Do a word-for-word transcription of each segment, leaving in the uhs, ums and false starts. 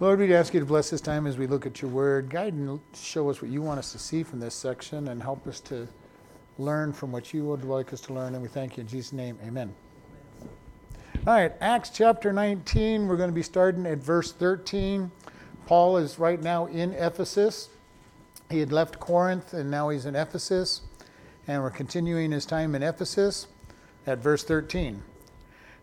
Lord, we'd ask you to bless this time as we look at your word. Guide and show us what you want us to see from this section and help us to learn from what you would like us to learn. And we thank you in Jesus' name. Amen. All right, Acts chapter nineteen. We're going to be starting at verse thirteen. Paul is right now in Ephesus. He had left Corinth and now he's in Ephesus. And we're continuing his time in Ephesus at verse thirteen.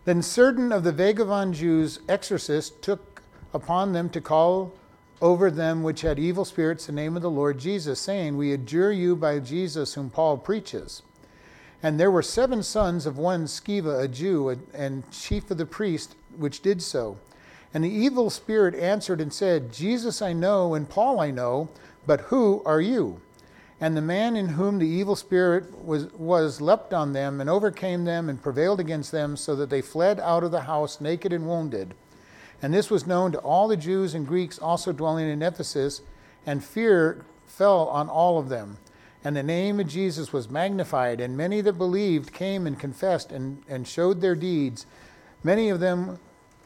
Then certain of the Vagavan Jews, exorcists, took upon them to call over them which had evil spirits the name of the Lord Jesus, saying, "We adjure you by Jesus whom Paul preaches." And there were seven sons of one Sceva, a Jew, and chief of the priests, which did so. And the evil spirit answered and said, "Jesus I know, and Paul I know, but who are you?" And the man in whom the evil spirit was, was leapt on them, and overcame them, and prevailed against them, so that they fled out of the house naked and wounded. And this was known to all the Jews and Greeks also dwelling in Ephesus, and fear fell on all of them. And the name of Jesus was magnified, and many that believed came and confessed and, and showed their deeds. Many of them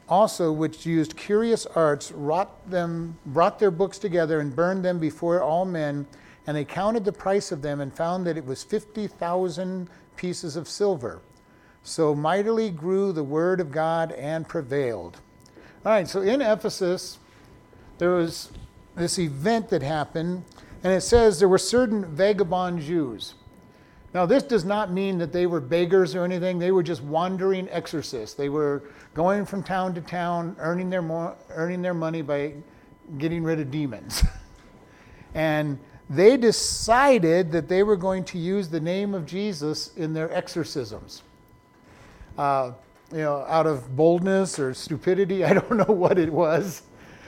also which used curious arts wrought them, brought their books together and burned them before all men, and they counted the price of them and found that it was fifty thousand pieces of silver. So mightily grew the word of God and prevailed. All right, so in Ephesus, there was this event that happened, and it says there were certain vagabond Jews. Now, this does not mean that they were beggars or anything. They were just wandering exorcists. They were going from town to town, earning their mo- earning their money by getting rid of demons. And they decided that they were going to use the name of Jesus in their exorcisms. Uh You know, out of boldness or stupidity, I don't know what it was.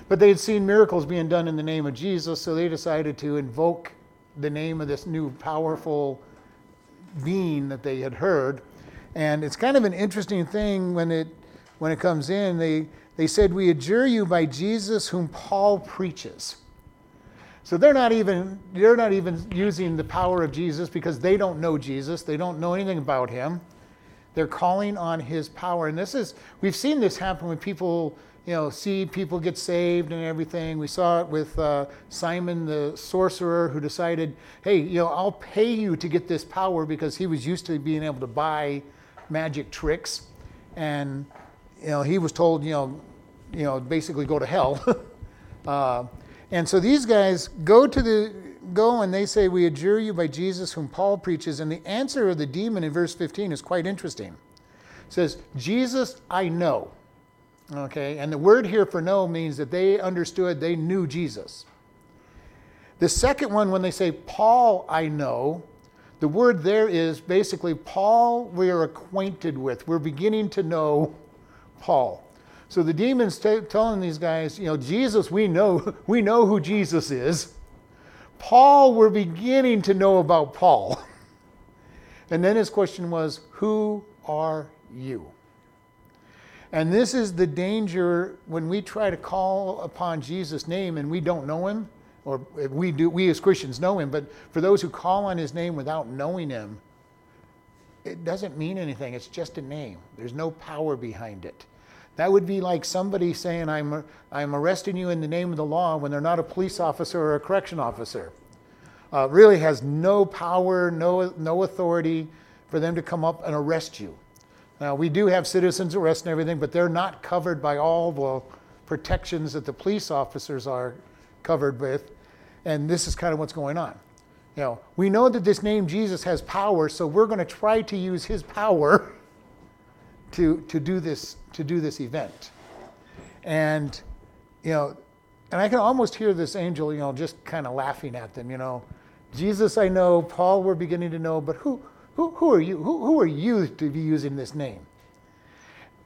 But they had seen miracles being done in the name of Jesus, so they decided to invoke the name of this new powerful being that they had heard. And it's kind of an interesting thing when it when it comes in. They they said, "We adjure you by Jesus whom Paul preaches." So they're not even they're not even using the power of Jesus because they don't know Jesus. They don't know anything about him. They're calling on his power. And this is, we've seen this happen when people, you know, see people get saved and everything. We saw it with uh, Simon the sorcerer, who decided, hey, you know, I'll pay you to get this power, because he was used to being able to buy magic tricks. And, you know, he was told, you know, you know, basically go to hell. uh, and so these guys go to the, Go and they say, "We adjure you by Jesus whom Paul preaches." And the answer of the demon in verse fifteen is quite interesting. It says, "Jesus I know." Okay, and the word here for "know" means that they understood, they knew Jesus. The second one, when they say, "Paul I know," the word there is basically Paul we are acquainted with. We're beginning to know Paul. So the demon's t- telling these guys, you know, Jesus, we know, we know who Jesus is. Paul, we're beginning to know about Paul. And then his question was, "Who are you?" And this is the danger when we try to call upon Jesus' name and we don't know him, or we do, we as Christians know him, but for those who call on his name without knowing him, it doesn't mean anything. It's just a name. There's no power behind it. That would be like somebody saying, I'm I'm arresting you in the name of the law, when they're not a police officer or a correction officer. Uh, really has no power, no no authority for them to come up and arrest you. Now, we do have citizens arrest and everything, but they're not covered by all the protections that the police officers are covered with. And this is kind of what's going on. You know, we know that this name Jesus has power, so we're going to try to use his power to to do this to do this event. And, you know, and I can almost hear this angel, you know, just kind of laughing at them, you know, "Jesus I know, Paul we're beginning to know, but who who who are you? Who who are you to be using this name?"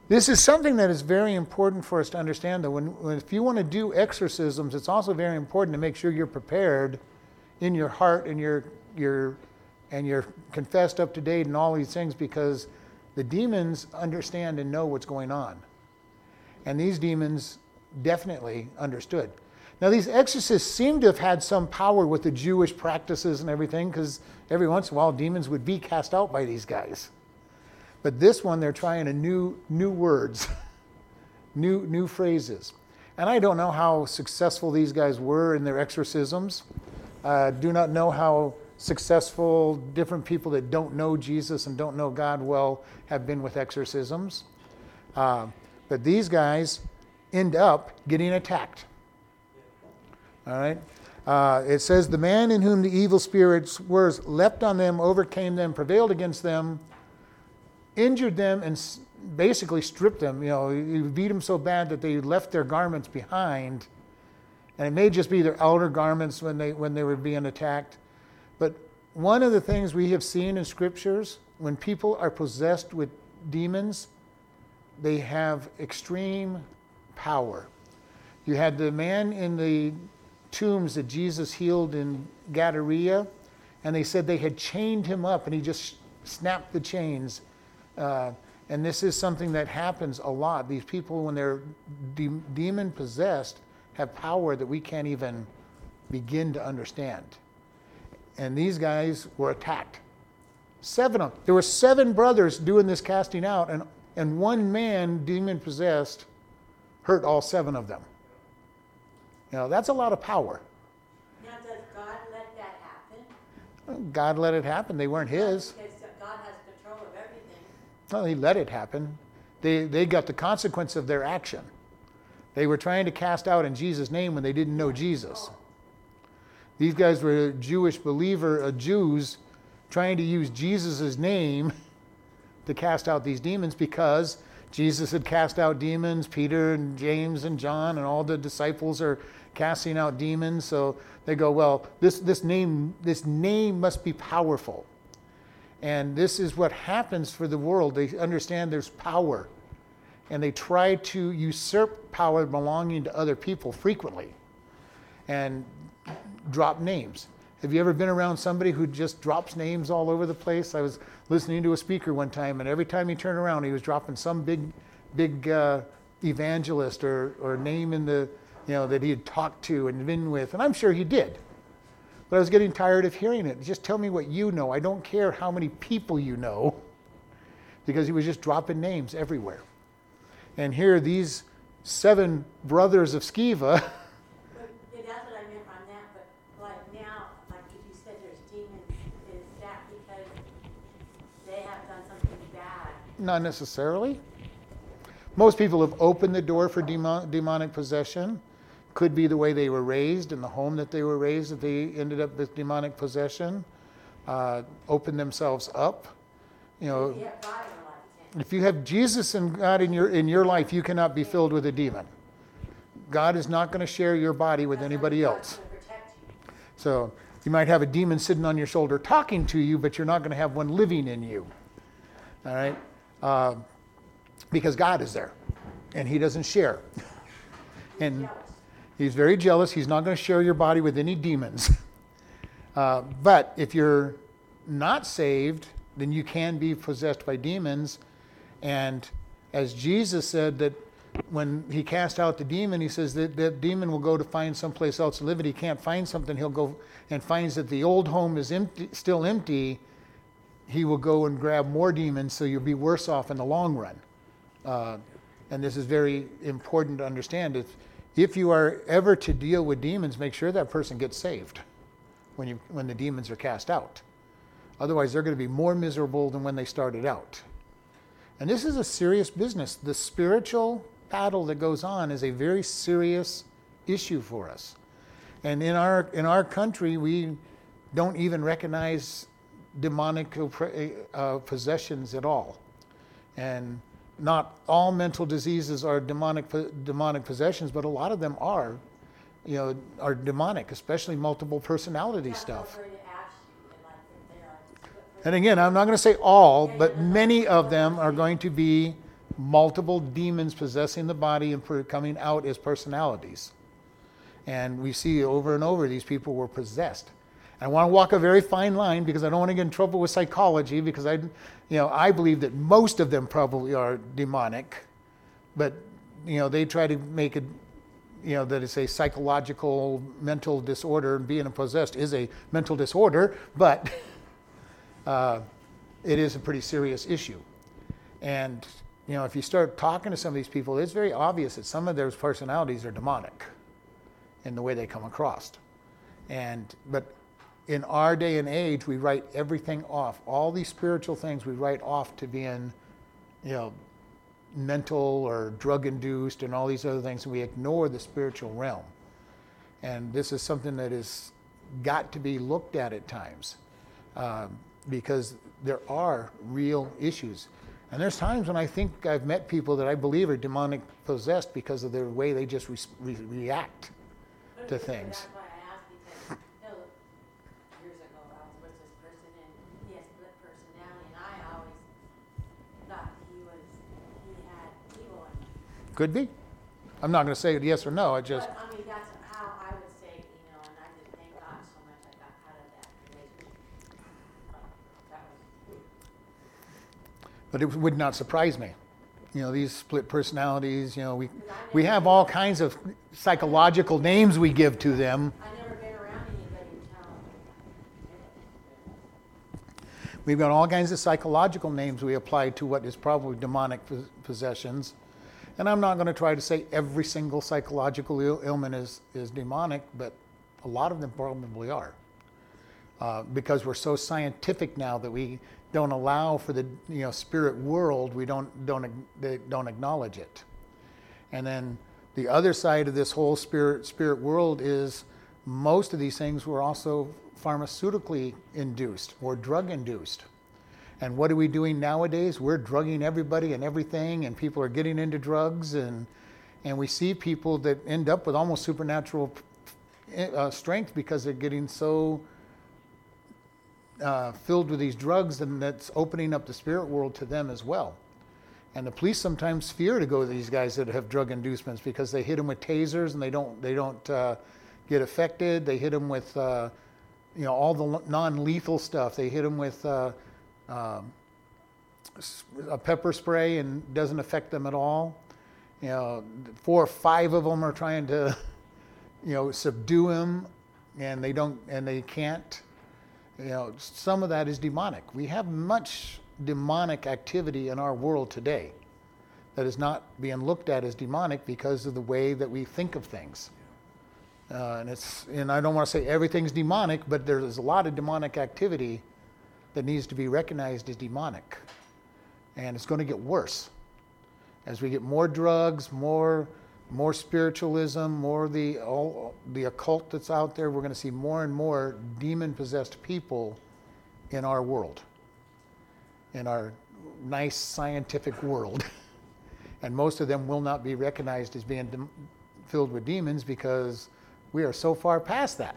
This is something that is very important for us to understand, though. When, when if you want to do exorcisms, it's also very important to make sure you're prepared in your heart and your your and you're confessed up to date and all these things, because the demons understand and know what's going on. And these demons definitely understood. Now, these exorcists seem to have had some power with the Jewish practices and everything, because every once in a while demons would be cast out by these guys. But this one, they're trying a new new words, new new phrases. And I don't know how successful these guys were in their exorcisms. Uh, do not know how successful different people that don't know Jesus and don't know God well have been with exorcisms. Uh, but these guys end up getting attacked. All right. Uh, it says, the man in whom the evil spirits were leapt on them, overcame them, prevailed against them, injured them, and s- basically stripped them. You know, he beat them so bad that they left their garments behind. And it may just be their outer garments when they when they were being attacked. But one of the things we have seen in scriptures, when people are possessed with demons, they have extreme power. You had the man in the tombs that Jesus healed in Gadaria, and they said they had chained him up, and he just snapped the chains. Uh, and this is something that happens a lot. These people, when they're de- demon-possessed, have power that we can't even begin to understand. And these guys were attacked. Seven of them. There were seven brothers doing this casting out, and, and one man, demon-possessed, hurt all seven of them. Now, that's a lot of power. Now, does God let that happen? God let it happen. They weren't his. Because God has control of everything. Well, he let it happen. They they got the consequence of their action. They were trying to cast out in Jesus' name when they didn't know Jesus. Oh. These guys were Jewish believer, uh, Jews trying to use Jesus' name to cast out these demons because Jesus had cast out demons. Peter and James and John and all the disciples are casting out demons. So they go, well, this this name this name must be powerful. And this is what happens for the world. They understand there's power. And they try to usurp power belonging to other people frequently and drop names. Have you ever been around somebody who just drops names all over the place? I was listening to a speaker one time, and every time he turned around, he was dropping some big, big uh, evangelist or or name in the, you know, that he had talked to and been with. And I'm sure he did, but I was getting tired of hearing it. Just tell me what you know. I don't care how many people you know, because he was just dropping names everywhere. And here, these seven brothers of Sceva. Not necessarily. Most people have opened the door for demon, demonic possession. Could be the way they were raised, in the home that they were raised, that they ended up with demonic possession. Uh, opened themselves up. You know, you have God in your life. If you have Jesus and God in your in your life, you cannot be filled with a demon. God is not going to share your body with That's anybody else. You. So you might have a demon sitting on your shoulder talking to you, but you're not going to have one living in you. All right. Uh, because God is there, and he doesn't share. And he's, he's very jealous. He's not going to share your body with any demons. Uh, but if you're not saved, then you can be possessed by demons. And as Jesus said that when he cast out the demon, he says that that demon will go to find someplace else to live, and he can't find something. He'll go and finds that the old home is empty, still empty. He will go and grab more demons, so you'll be worse off in the long run. Uh, and this is very important to understand. If, if you are ever to deal with demons, make sure that person gets saved when you when the demons are cast out. Otherwise, they're going to be more miserable than when they started out. And this is a serious business. The spiritual battle that goes on is a very serious issue for us. And in our in our country, we don't even recognize demonic uh, possessions at all, and not all mental diseases are demonic demonic possessions, but a lot of them are, you know, are demonic, especially multiple personality stuff. And again, I'm not going to say all, but many of them are going to be multiple demons possessing the body and coming out as personalities. And we see over and over these people were possessed. I want to walk a very fine line because I don't want to get in trouble with psychology, because I, you know, I believe that most of them probably are demonic, but you know, they try to make it, you know, that it's a psychological mental disorder, and being possessed is a mental disorder, but uh, it is a pretty serious issue, and you know, if you start talking to some of these people, it's very obvious that some of their personalities are demonic in the way they come across. And but in our day and age, we write everything off. All these spiritual things we write off to being, you know, mental or drug-induced and all these other things, and we ignore the spiritual realm. And this is something that has got to be looked at at times, um, because there are real issues. And there's times when I think I've met people that I believe are demonic possessed because of their way they just re- re- react to things. Could be. I'm not going to say yes or no. I just. But, I mean, that's how I would say, you know, and I just thank God so much I got out of that relationship. That was... But it would not surprise me. You know, these split personalities, you know, we we have all kinds of psychological names we give to them. I've never been around anybody until. We've got all kinds of psychological names we apply to what is probably demonic possessions. And I'm not going to try to say every single psychological il- ailment is, is demonic, but a lot of them probably are. Uh, because we're so scientific now that we don't allow for the, you know, spirit world, we don't don't they don't acknowledge it. And then the other side of this whole spirit spirit world is most of these things were also pharmaceutically induced or drug induced. And what are we doing nowadays? We're drugging everybody and everything, and people are getting into drugs, and and we see people that end up with almost supernatural uh, strength because they're getting so uh, filled with these drugs, and that's opening up the spirit world to them as well. And the police sometimes fear to go to these guys that have drug inducements because they hit them with tasers and they don't they don't uh, get affected. They hit them with uh, you know all the non-lethal stuff. They hit them with uh, Um, a pepper spray and doesn't affect them at all. You know, four or five of them are trying to, you know, subdue him, and they don't, and they can't. You know, some of that is demonic. We have much demonic activity in our world today that is not being looked at as demonic because of the way that we think of things. Uh, and it's, and I don't want to say everything's demonic, but there's a lot of demonic activity that needs to be recognized as demonic, and it's going to get worse as we get more drugs, more, more spiritualism, more the all the occult that's out there. We're going to see more and more demon-possessed people in our world, in our nice scientific world, and most of them will not be recognized as being de- filled with demons because we are so far past that.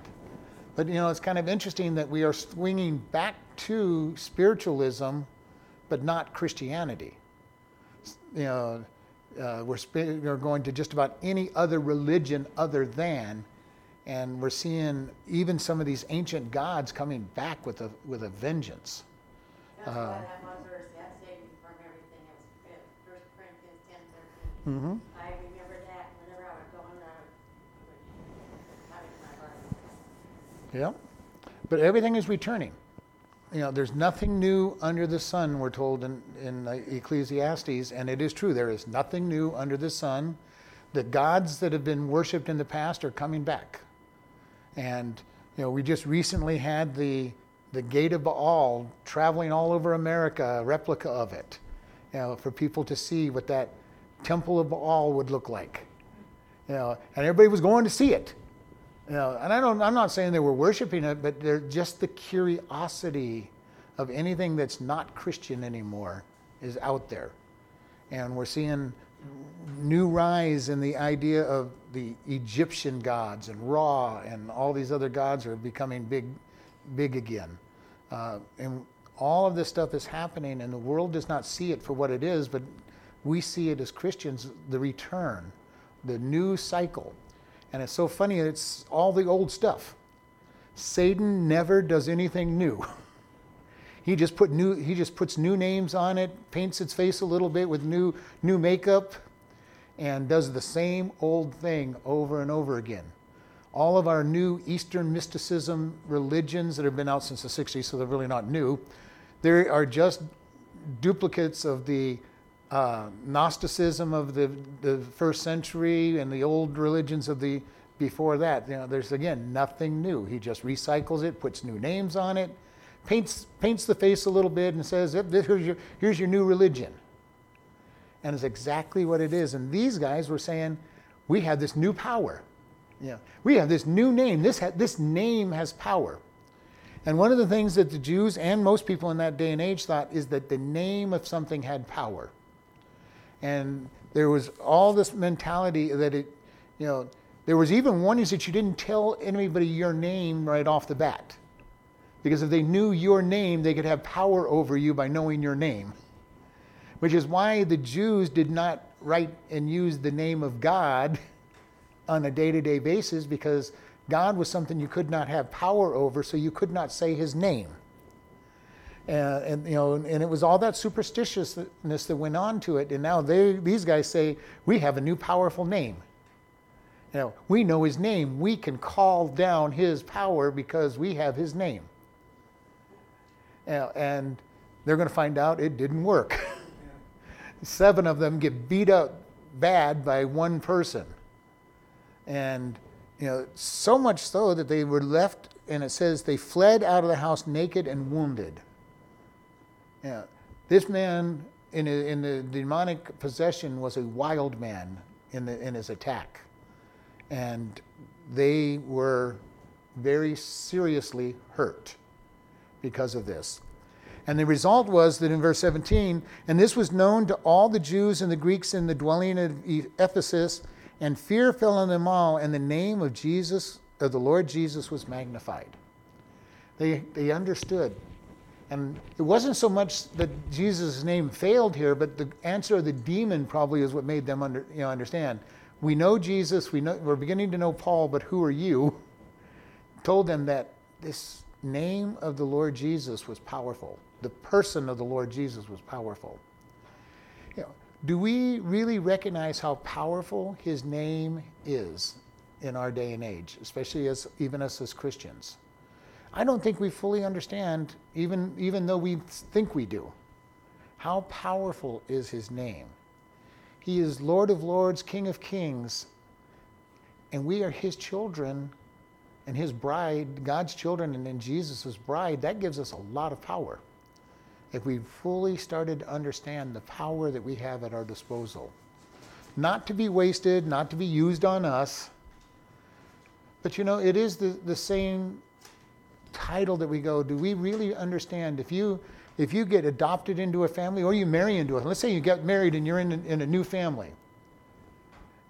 But, you know, it's kind of interesting that we are swinging back to spiritualism, but not Christianity. You know, uh, we're, sp- we're going to just about any other religion other than, and we're seeing even some of these ancient gods coming back with a with a vengeance. That's uh, why that was verse, that saved me from everything. It was First Corinthians ten thirteen. Mm-hmm. I remember that whenever I was going on. Yeah, but everything is returning. You know, there's nothing new under the sun, we're told in, in Ecclesiastes, and it is true. There is nothing new under the sun. The gods that have been worshipped in the past are coming back. And, you know, we just recently had the the Gate of Baal traveling all over America, a replica of it, you know, for people to see what that Temple of Baal would look like. You know, and everybody was going to see it. You know, and I don't, I'm not saying they were worshiping it, but they're just the curiosity of anything that's not Christian anymore is out there. And we're seeing new rise in the idea of the Egyptian gods and Ra and all these other gods are becoming big, big again. Uh, and all of this stuff is happening, and the world does not see it for what it is, but we see it as Christians, the return, the new cycle. And it's so funny, it's all the old stuff. Satan never does anything new. He just put new he just puts new names on it, paints its face a little bit with new new makeup, and does the same old thing over and over again. All of our new Eastern mysticism religions that have been out since the sixties, so they're really not new, they are just duplicates of the uh, Gnosticism of the, the first century and the old religions of the before that. You know, there's again nothing new. He just recycles it, puts new names on it, paints paints the face a little bit, and says, "Here's your here's your new religion." And it's exactly what it is. And these guys were saying, "We have this new power. Yeah, we have this new name. This ha- this name has power." And one of the things that the Jews and most people in that day and age thought is that the name of something had power. And there was all this mentality that it, you know, there was even warnings that you didn't tell anybody your name right off the bat. Because if they knew your name, they could have power over you by knowing your name. Which is why the Jews did not write and use the name of God on a day-to-day basis, because God was something you could not have power over, so you could not say his name. And, and you know, and it was all that superstitiousness that went on to it. And now they, these guys say, we have a new powerful name. You know, we know his name. We can call down his power because we have his name. You know, and they're going to find out it didn't work. Seven of them get beat up bad by one person. And you know, so much so that they were left, and it says they fled out of the house naked and wounded. You know, this man in a, in the demonic possession was a wild man in the in his attack, and they were very seriously hurt because of this. And the result was that in verse seventeen, and this was known to all the Jews and the Greeks in the dwelling of Ephesus. And fear fell on them all, and the name of Jesus, of the Lord Jesus, was magnified. They they understood. And it wasn't so much that Jesus' name failed here, but the answer of the demon probably is what made them under, you know, understand. We know Jesus, we know, we're beginning to know Paul, but who are you? Told them that this name of the Lord Jesus was powerful. The person of the Lord Jesus was powerful. You know, do we really recognize how powerful his name is in our day and age, especially as even us as Christians? I don't think we fully understand, even, even though we think we do, how powerful is his name. He is Lord of Lords, King of Kings, and we are his children and his bride, God's children, and then Jesus' bride. That gives us a lot of power. If we fully started to understand the power that we have at our disposal. Not to be wasted, not to be used on us. But you know, it is the, the same title that we go, do we really understand if you if you get adopted into a family or you marry into it? Let's say you get married and you're in a, in a new family.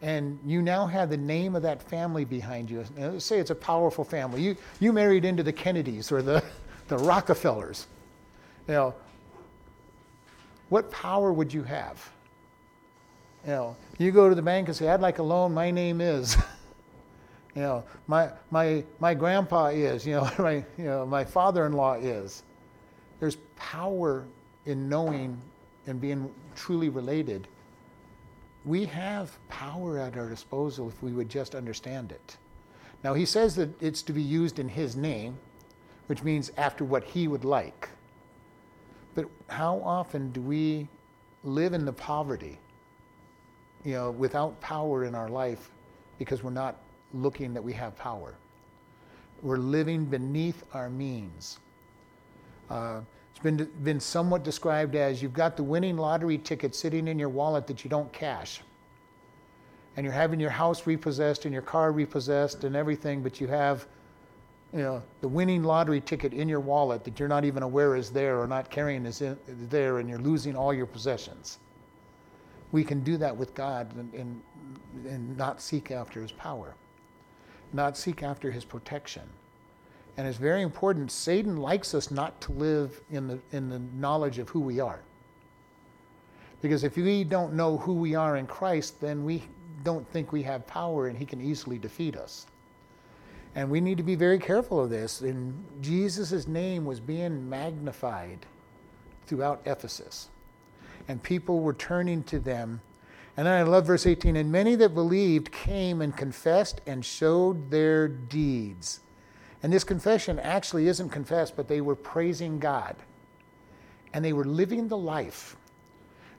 And you now have the name of that family behind you. Now, let's say it's a powerful family. You you married into the Kennedys or the, the Rockefellers. You know, what power would you have? You know, you go to the bank and say, I'd like a loan, my name is. You know, my my my grandpa is, you know, my you know, my father-in-law is. There's power in knowing and being truly related. We have power at our disposal if we would just understand it. Now he says that it's to be used in his name, which means after what he would like. But how often do we live in the poverty, you know, without power in our life because we're not looking that we have power? We're living beneath our means. Uh, it's been been somewhat described as you've got the winning lottery ticket sitting in your wallet that you don't cash. And you're having your house repossessed and your car repossessed and everything, but you have you know, the winning lottery ticket in your wallet that you're not even aware is there or not carrying is in, there, and you're losing all your possessions. We can do that with God and, and, and not seek after his power, not seek after his protection. And it's very important. Satan likes us not to live in the, in the knowledge of who we are. Because if we don't know who we are in Christ, then we don't think we have power and he can easily defeat us. And we need to be very careful of this. And Jesus' name was being magnified throughout Ephesus. And people were turning to them. And then I love verse eighteen. And many that believed came and confessed and showed their deeds. And this confession actually isn't confessed, but they were praising God. And they were living the life.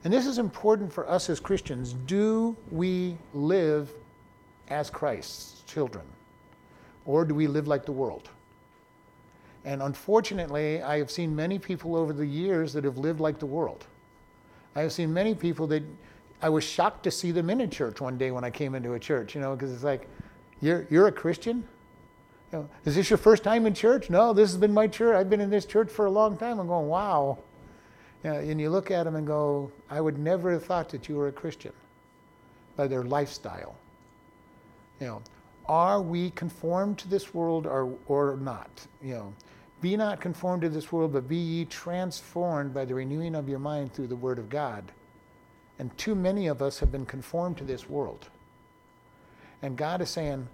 And this is important for us as Christians. Do we live as Christ's children? Or do we live like the world? And unfortunately, I have seen many people over the years that have lived like the world. I have seen many people that I was shocked to see them in a church one day when I came into a church, you know, because it's like, you're you're a Christian? You know, is this your first time in church? No, this has been my church. I've been in this church for a long time. I'm going, wow. You know, and you look at them and go, I would never have thought that you were a Christian by their lifestyle. You know, are we conformed to this world or or not? You know, be not conformed to this world, but be ye transformed by the renewing of your mind through the Word of God. And too many of us have been conformed to this world. And God is saying,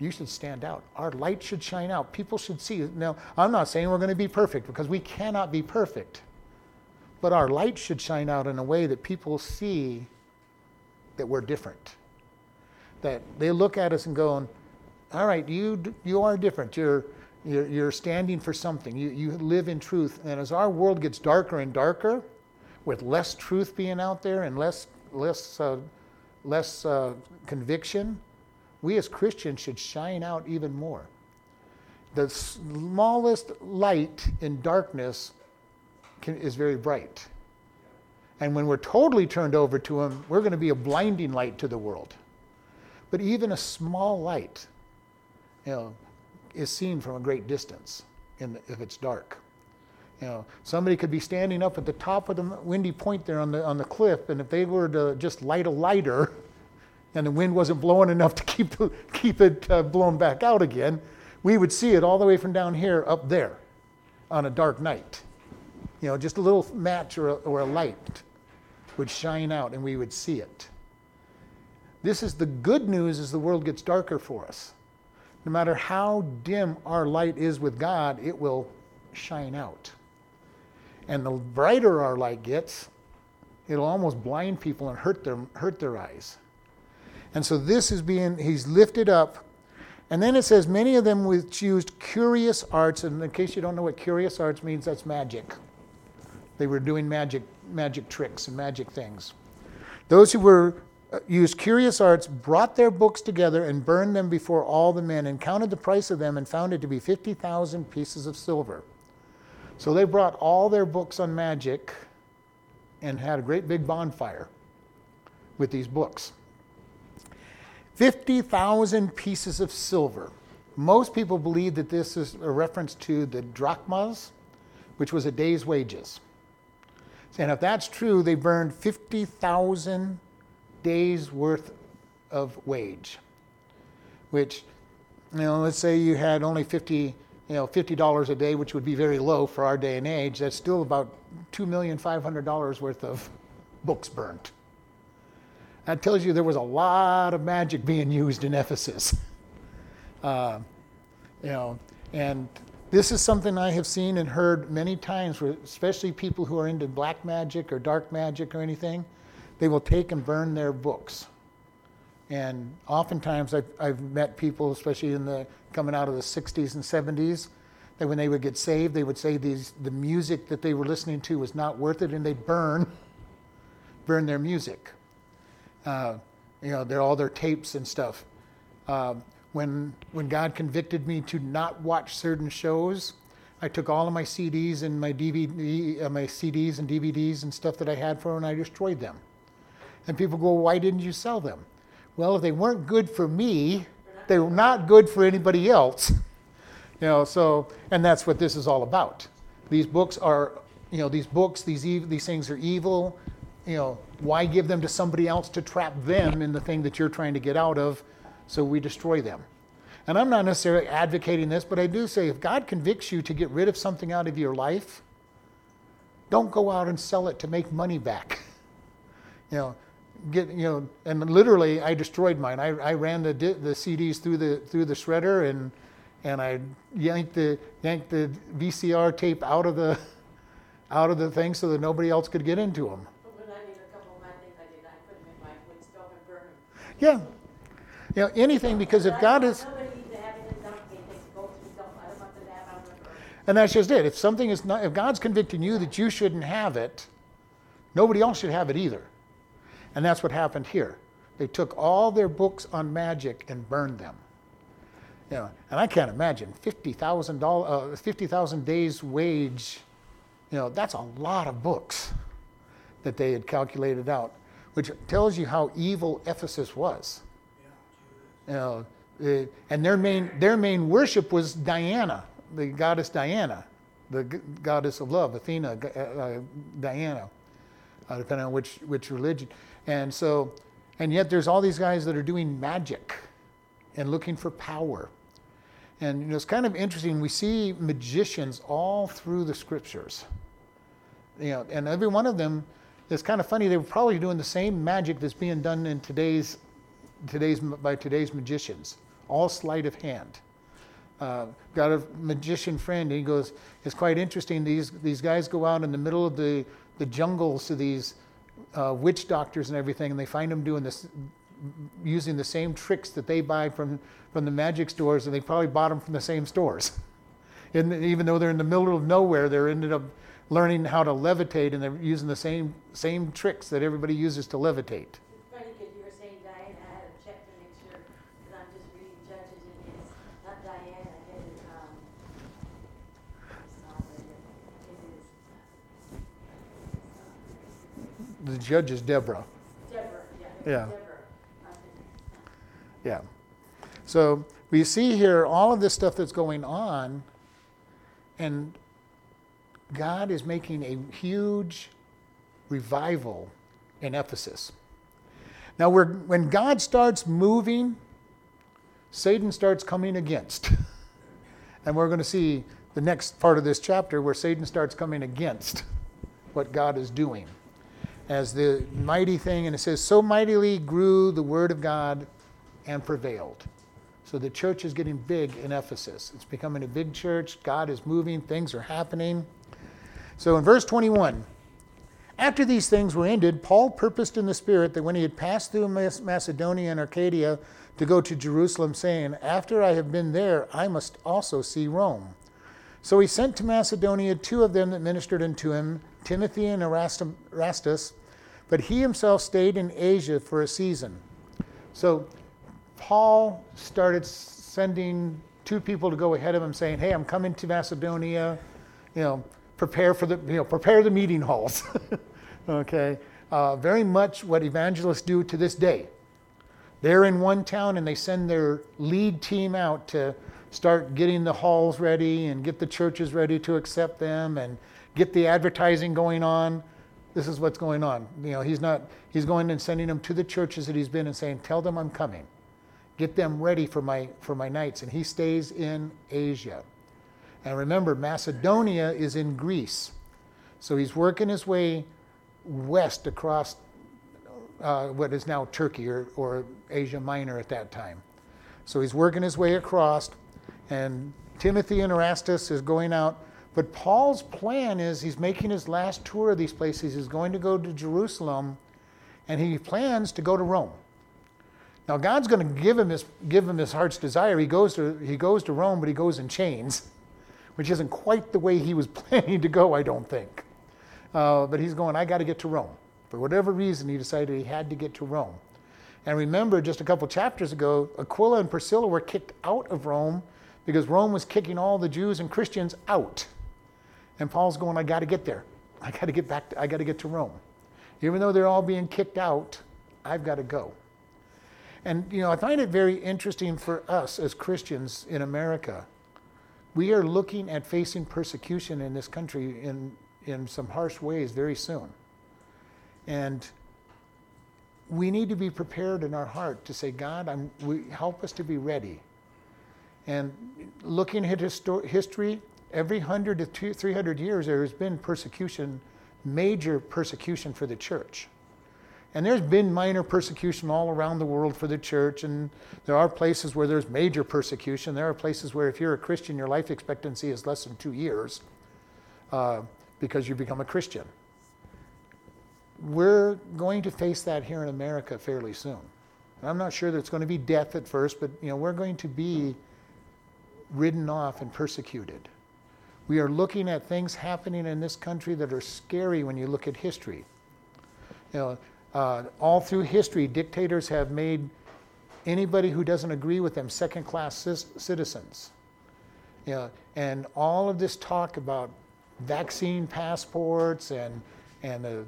you should stand out. Our light should shine out. People should see. Now, I'm not saying we're going to be perfect, because we cannot be perfect. But our light should shine out in a way that people see that we're different. That they look at us and go, all right, you you are different. You're you're, you're standing for something. You, you live in truth. And as our world gets darker and darker, with less truth being out there and less less uh, less uh, conviction, we as Christians should shine out even more. The smallest light in darkness Can, is very bright. And when we're totally turned over to him, we're going to be a blinding light to the world. But even a small light, you know, is seen from a great distance in the, if it's dark. You know, somebody could be standing up at the top of the windy point there on the on the cliff, and if they were to just light a lighter, and the wind wasn't blowing enough to keep keep it uh, blown back out again, we would see it all the way from down here up there on a dark night. You know, just a little match or a, or a light would shine out and we would see it. This is the good news as the world gets darker for us. No matter how dim our light is with God, it will shine out. And the brighter our light gets, it'll almost blind people and hurt their, hurt their eyes. And so this is being, he's lifted up. And then it says, many of them which used curious arts, and in case you don't know what curious arts means, that's magic. They were doing magic magic tricks and magic things. Those who were uh, used curious arts brought their books together and burned them before all the men and counted the price of them and found it to be fifty thousand pieces of silver. So they brought all their books on magic and had a great big bonfire with these books. fifty thousand pieces of silver. Most people believe that this is a reference to the drachmas, which was a day's wages. And if that's true, they burned fifty thousand days worth of wage, which, you know, let's say you had only fifty, you know, fifty dollars a day, which would be very low for our day and age. That's still about two million five hundred dollars worth of books burned. That tells you there was a lot of magic being used in Ephesus. Uh, you know, and this is something I have seen and heard many times, where especially people who are into black magic or dark magic or anything, they will take and burn their books. And oftentimes I've, I've met people, especially in the coming out of the sixties and seventies, that when they would get saved, they would say these the music that they were listening to was not worth it, and they'd burn, burn their music. Uh, you know, they're, all their tapes and stuff. Uh, When when God convicted me to not watch certain shows, I took all of my C Ds and my D V D, uh, my C Ds and D V Ds and stuff that I had for them, and I destroyed them. And people go, why didn't you sell them? Well, if they weren't good for me, they were not good for anybody else. You know, so, and that's what this is all about. These books are, you know, these books, these ev- these things are evil. You know, why give them to somebody else to trap them in the thing that you're trying to get out of? So we destroy them. And I'm not necessarily advocating this, but I do say if God convicts you to get rid of something out of your life, don't go out and sell it to make money back. You know, get you know, and literally I destroyed mine. I, I ran the the C Ds through the through the shredder and and I yanked the yanked the V C R tape out of the out of the thing so that nobody else could get into them. But when I did a couple of my things I did, I put them in my woodstove and burned them. Yeah. You know, anything, because if God is... And that's just it. If something is not, if God's convicting you that you shouldn't have it, Nobody else should have it either. And that's what happened here. They took all their books on magic and burned them. You know, and I can't imagine fifty thousand dollars, uh, fifty thousand days' wage. You know, that's a lot of books that they had calculated out, which tells you how evil Ephesus was. You know, uh, and their main their main worship was Diana, the goddess Diana, the g- goddess of love, Athena, uh, uh, Diana, uh, depending on which which religion. And so, and yet there's all these guys that are doing magic and looking for power. And you know, it's kind of interesting. We see magicians all through the scriptures. You know, and every one of them, it's kind of funny. They were probably doing the same magic that's being done in today's today's by today's magicians. All sleight of hand. Uh, got a magician friend, and he goes, "It's quite interesting. These these guys go out in the middle of the the jungles to these uh, witch doctors and everything, and they find them doing this." Using the same tricks that they buy from, from the magic stores, and they probably bought them from the same stores. And even though they're in the middle of nowhere, they're ended up learning how to levitate, and they're using the same same tricks that everybody uses to levitate. It's funny because you were saying Diana. I had to check to make sure, because I'm just reading Judges, and it's not Diana. It is um. It is. Uh, the judge is Deborah. Deborah, yeah. Yeah. Deborah. Yeah. So we see here all of this stuff that's going on, and God is making a huge revival in Ephesus. Now, we're, when God starts moving, Satan starts coming against. And we're going to see the next part of this chapter where Satan starts coming against what God is doing. As the mighty thing, and it says, so mightily grew the word of God and prevailed. So the church is getting big in Ephesus. It's becoming a big church. God is moving. Things are happening. So in verse twenty-one, after these things were ended, Paul purposed in the Spirit that when he had passed through Macedonia and Arcadia to go to Jerusalem, saying, after I have been there, I must also see Rome. So he sent to Macedonia two of them that ministered unto him, Timothy and Erastus, but he himself stayed in Asia for a season. So Paul started sending two people to go ahead of him, saying, "Hey, I'm coming to Macedonia. You know, prepare for the you know prepare the meeting halls." Okay, uh, very much what evangelists do to this day. They're in one town and they send their lead team out to start getting the halls ready and get the churches ready to accept them and get the advertising going on. This is what's going on. You know, he's not he's going and sending them to the churches that he's been and saying, "Tell them I'm coming. Get them ready for my for my nights." And he stays in Asia. And remember, Macedonia is in Greece. So he's working his way west across uh, what is now Turkey or, or Asia Minor at that time. So he's working his way across. And Timothy and Erastus is going out. But Paul's plan is he's making his last tour of these places. He's going to go to Jerusalem. And he plans to go to Rome. Now God's going to give him his give him his heart's desire. He goes to he goes to Rome, but he goes in chains, which isn't quite the way he was planning to go, I don't think. Uh, but he's going, I got to get to Rome. For whatever reason, he decided he had to get to Rome. And remember, just a couple chapters ago, Aquila and Priscilla were kicked out of Rome because Rome was kicking all the Jews and Christians out. And Paul's going, I got to get there. I got to get back. To, I got to get to Rome, even though they're all being kicked out. I've got to go. And, you know, I find it very interesting for us as Christians in America. We are looking at facing persecution in this country in, in some harsh ways very soon. And we need to be prepared in our heart to say, God, I'm, we, help us to be ready. And looking at histo- history, every one hundred to three hundred years there has been persecution, major persecution for the church. And there's been minor persecution all around the world for the church, and there are places where there's major persecution. There are places where if you're a Christian, your life expectancy is less than two years uh, because you become a Christian. We're going to face that here in America fairly soon. And I'm not sure that it's going to be death at first, but you know we're going to be ridden off and persecuted. We are looking at things happening in this country that are scary when you look at history. You know, uh, all through history, dictators have made anybody who doesn't agree with them second-class c- citizens. You know, and all of this talk about vaccine passports and and the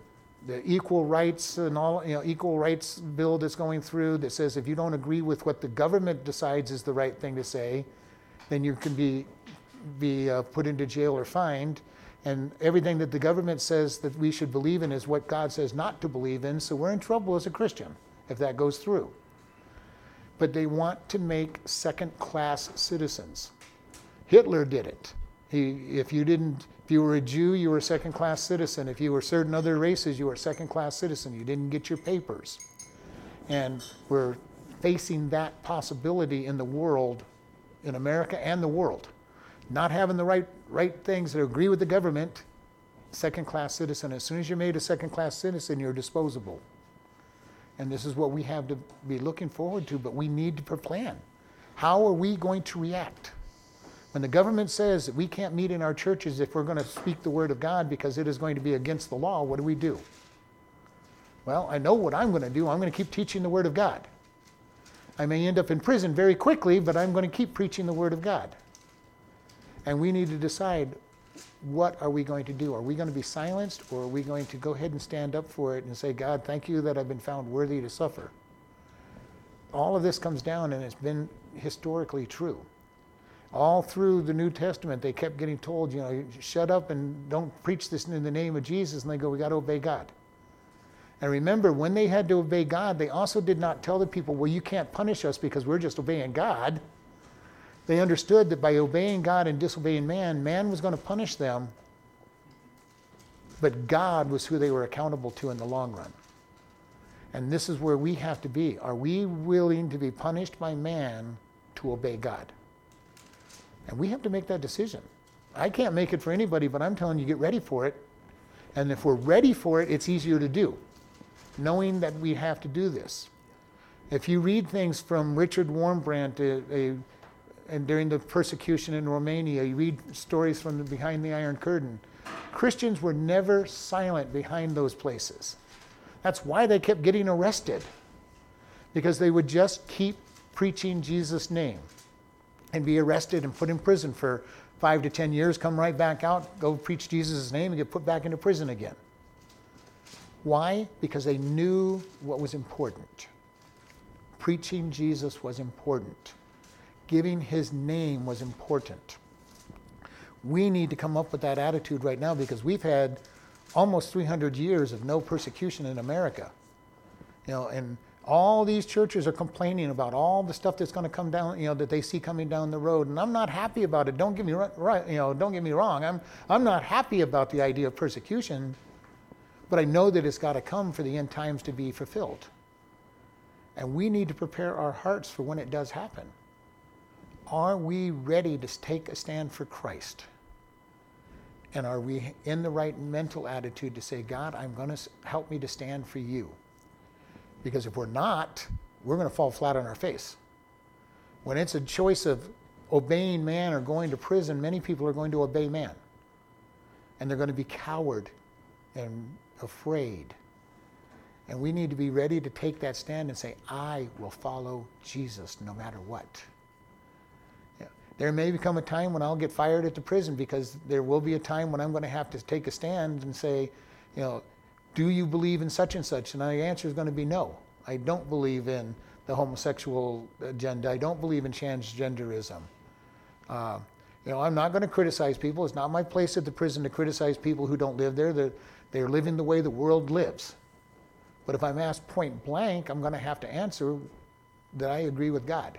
the equal rights and all, you know, equal rights bill that's going through that says if you don't agree with what the government decides is the right thing to say, then you can be be uh, put into jail or fined. And everything that the government says that we should believe in is what God says not to believe in, so we're in trouble as a Christian if that goes through. But they want to make second-class citizens. Hitler did it. He, if you didn't, if you were a Jew, you were a second-class citizen. If you were certain other races, you were a second-class citizen. You didn't get your papers. And we're facing that possibility in the world, in America and the world. Not having the right right things that agree with the government, second-class citizen. As soon as you're made a second-class citizen, you're disposable. And this is what we have to be looking forward to, but we need to plan. How are we going to react? When the government says that we can't meet in our churches if we're going to speak the word of God because it is going to be against the law, what do we do? Well, I know what I'm going to do. I'm going to keep teaching the word of God. I may end up in prison very quickly, but I'm going to keep preaching the word of God. And we need to decide, what are we going to do? Are we going to be silenced, or are we going to go ahead and stand up for it and say, God, thank you that I've been found worthy to suffer? All of this comes down, and it's been historically true. All through the New Testament, they kept getting told, you know, shut up and don't preach this in the name of Jesus. And they go, we got to obey God. And remember, when they had to obey God, they also did not tell the people, well, you can't punish us because we're just obeying God. They understood that by obeying God and disobeying man, man was going to punish them, but God was who they were accountable to in the long run. And this is where we have to be. Are we willing to be punished by man to obey God? And we have to make that decision. I can't make it for anybody, but I'm telling you, get ready for it. And if we're ready for it, it's easier to do, knowing that we have to do this. If you read things from Richard Warmbrand, a, a and during the persecution in Romania, you read stories from the behind the Iron Curtain. Christians were never silent behind those places. That's why they kept getting arrested, because they would just keep preaching Jesus' name and be arrested and put in prison for five to ten years, come right back out, go preach Jesus' name, and get put back into prison again. Why? Because they knew what was important. Preaching Jesus was important. Giving his name was important. We need to come up with that attitude right now, because we've had almost three hundred years of no persecution in America. You know, and all these churches are complaining about all the stuff that's going to come down, you know, that they see coming down the road. And I'm not happy about it. Don't get me right, you know, don't get me wrong. I'm I'm not happy about the idea of persecution, but I know that it's got to come for the end times to be fulfilled. And we need to prepare our hearts for when it does happen. Are we ready to take a stand for Christ? And are we in the right mental attitude to say, God, I'm going to help me to stand for you? Because if we're not, we're going to fall flat on our face. When it's a choice of obeying man or going to prison, many people are going to obey man. And they're going to be coward and afraid. And we need to be ready to take that stand and say, I will follow Jesus no matter what. There may become a time when I'll get fired at the prison, because there will be a time when I'm going to have to take a stand and say, you know, do you believe in such and such? And the answer is going to be no. I don't believe in the homosexual agenda. I don't believe in transgenderism. Uh, you know, I'm not going to criticize people. It's not my place at the prison to criticize people who don't live there. They're, they're living the way the world lives. But if I'm asked point blank, I'm going to have to answer that I agree with God,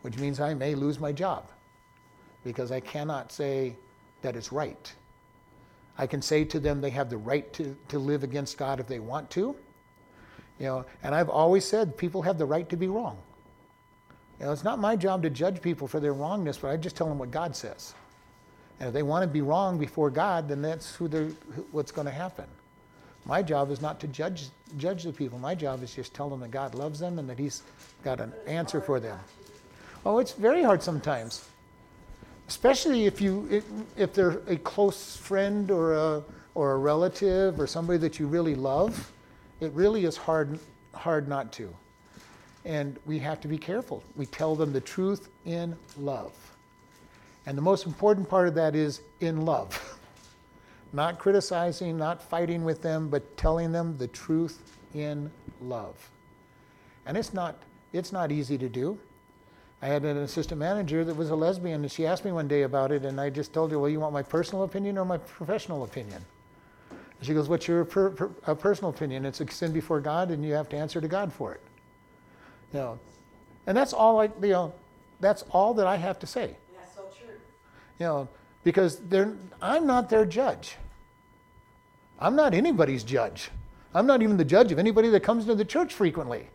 which means I may lose my job, because I cannot say that it's right. I can say to them they have the right to, to live against God if they want to. You know, and I've always said people have the right to be wrong. You know, it's not my job to judge people for their wrongness, but I just tell them what God says. And if they want to be wrong before God, then that's who they're, what's going to happen. My job is not to judge judge the people. My job is just tell them that God loves them and that he's got an answer for them. Oh, it's very hard sometimes, especially if you if, if they're a close friend or a or a relative or somebody that you really love, it really is hard, hard not to. And we have to be careful. We tell them the truth in love. And the most important part of that is in love. Not criticizing, not fighting with them, but telling them the truth in love. And it's not, it's not easy to do. I had an assistant manager that was a lesbian, and she asked me one day about it, and I just told her, well, you want my personal opinion or my professional opinion? And she goes, what's your per- per- a personal opinion? It's a sin before God, and you have to answer to God for it. You know, and that's all I, you know, that's all that I have to say. That's so true. You know, because they're, I'm not their judge. I'm not anybody's judge. I'm not even the judge of anybody that comes to the church frequently.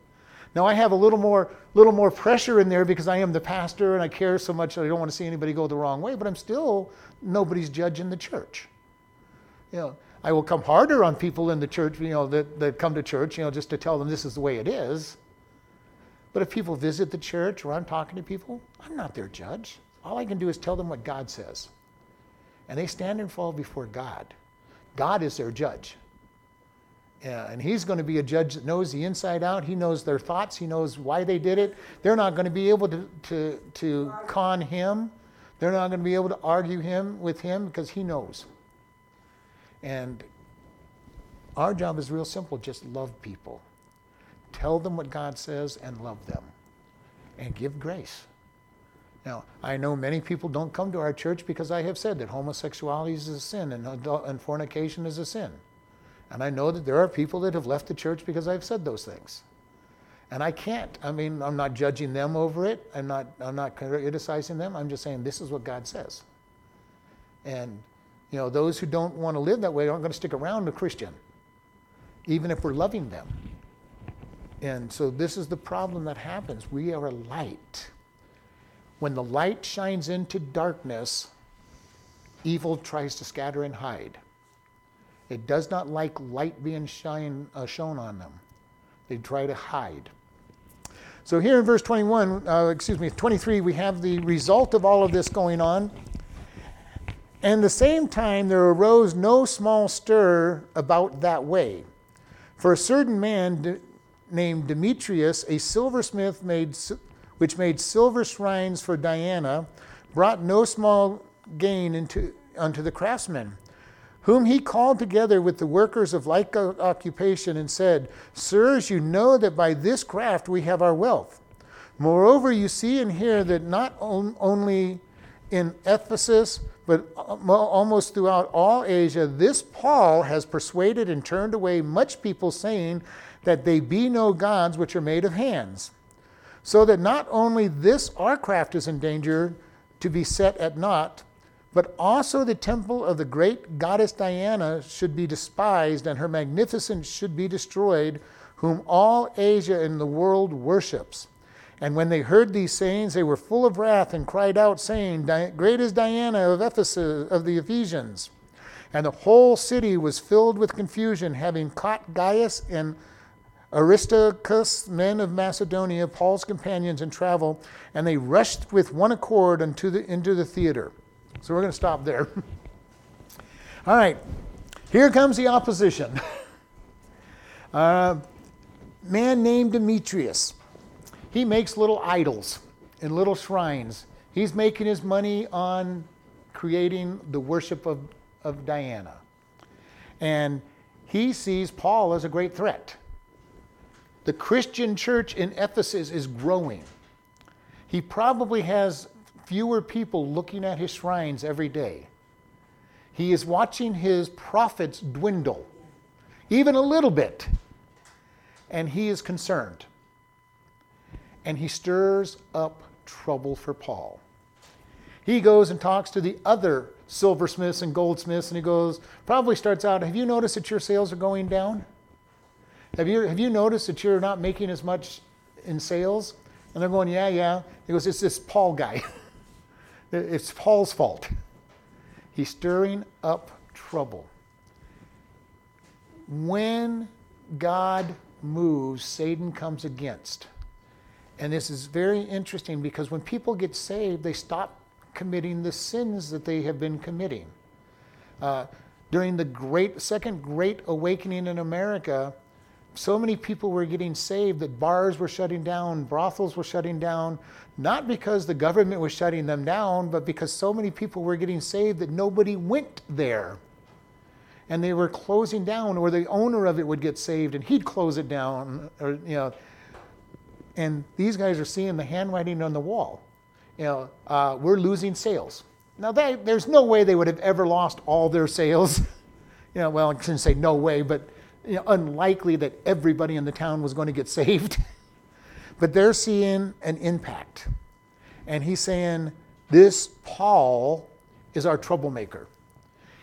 Now I have a little more, little more pressure in there because I am the pastor and I care so much that I don't want to see anybody go the wrong way, but I'm still nobody's judge in the church. You know, I will come harder on people in the church, you know, that, that come to church, you know, just to tell them this is the way it is. But if people visit the church or I'm talking to people, I'm not their judge. All I can do is tell them what God says. And they stand and fall before God. God is their judge. Yeah, and he's going to be a judge that knows the inside out. He knows their thoughts. He knows why they did it. They're not going to be able to, to, to con him. They're not going to be able to argue him with him because he knows. And our job is real simple. Just love people. Tell them what God says and love them. And give grace. Now, I know many people don't come to our church because I have said that homosexuality is a sin and, adult, and fornication is a sin. And I know that there are people that have left the church because I've said those things. And I can't. I mean, I'm not judging them over it. I'm not I'm not criticizing them. I'm just saying this is what God says. And, you know, those who don't want to live that way aren't going to stick around a Christian, even if we're loving them. And so this is the problem that happens. We are a light. When the light shines into darkness, evil tries to scatter and hide. It does not like light being shine, uh, shown on them. They try to hide. So here in verse twenty-one, uh, excuse me, twenty-three, we have the result of all of this going on. And the same time there arose no small stir about that way. For a certain man de- named Demetrius, a silversmith made, which made silver shrines for Diana, brought no small gain into, unto the craftsmen, whom he called together with the workers of like occupation and said, Sirs, you know that by this craft we have our wealth. Moreover, you see and hear that not on, only in Ephesus, but almost throughout all Asia, this Paul has persuaded and turned away much people, saying that they be no gods which are made of hands. So that not only this our craft is in danger to be set at naught, but also the temple of the great goddess Diana should be despised, and her magnificence should be destroyed, whom all Asia and the world worships. And when they heard these sayings, they were full of wrath and cried out, saying, Great is Diana of Ephesus, of the Ephesians. And the whole city was filled with confusion, having caught Gaius and Aristarchus, men of Macedonia, Paul's companions in travel, and they rushed with one accord into the, into the theater. So we're going to stop there. All right, here comes the opposition. A uh, man named Demetrius. He makes little idols and little shrines. He's making his money on creating the worship of, of Diana. And he sees Paul as a great threat. The Christian church in Ephesus is growing. He probably has fewer people looking at his shrines every day. He is watching his profits dwindle, even a little bit. And he is concerned. And he stirs up trouble for Paul. He goes and talks to the other silversmiths and goldsmiths, and he goes, probably starts out, have you noticed that your sales are going down? Have you, have you noticed that you're not making as much in sales? And they're going, yeah, yeah. He goes, it's this Paul guy. It's Paul's fault. He's stirring up trouble. When God moves, Satan comes against. And this is very interesting because when people get saved, they stop committing the sins that they have been committing. Uh, during the great second Great Awakening in America, so many people were getting saved that bars were shutting down, brothels were shutting down, not because the government was shutting them down, but because so many people were getting saved that nobody went there. And they were closing down, or the owner of it would get saved and he'd close it down, or you know. And these guys are seeing the handwriting on the wall. You know, uh, we're losing sales. Now, they, there's no way they would have ever lost all their sales. You know, well, I shouldn't say no way, but you know, unlikely that everybody in the town was going to get saved. But they're seeing an impact. And he's saying, this Paul is our troublemaker.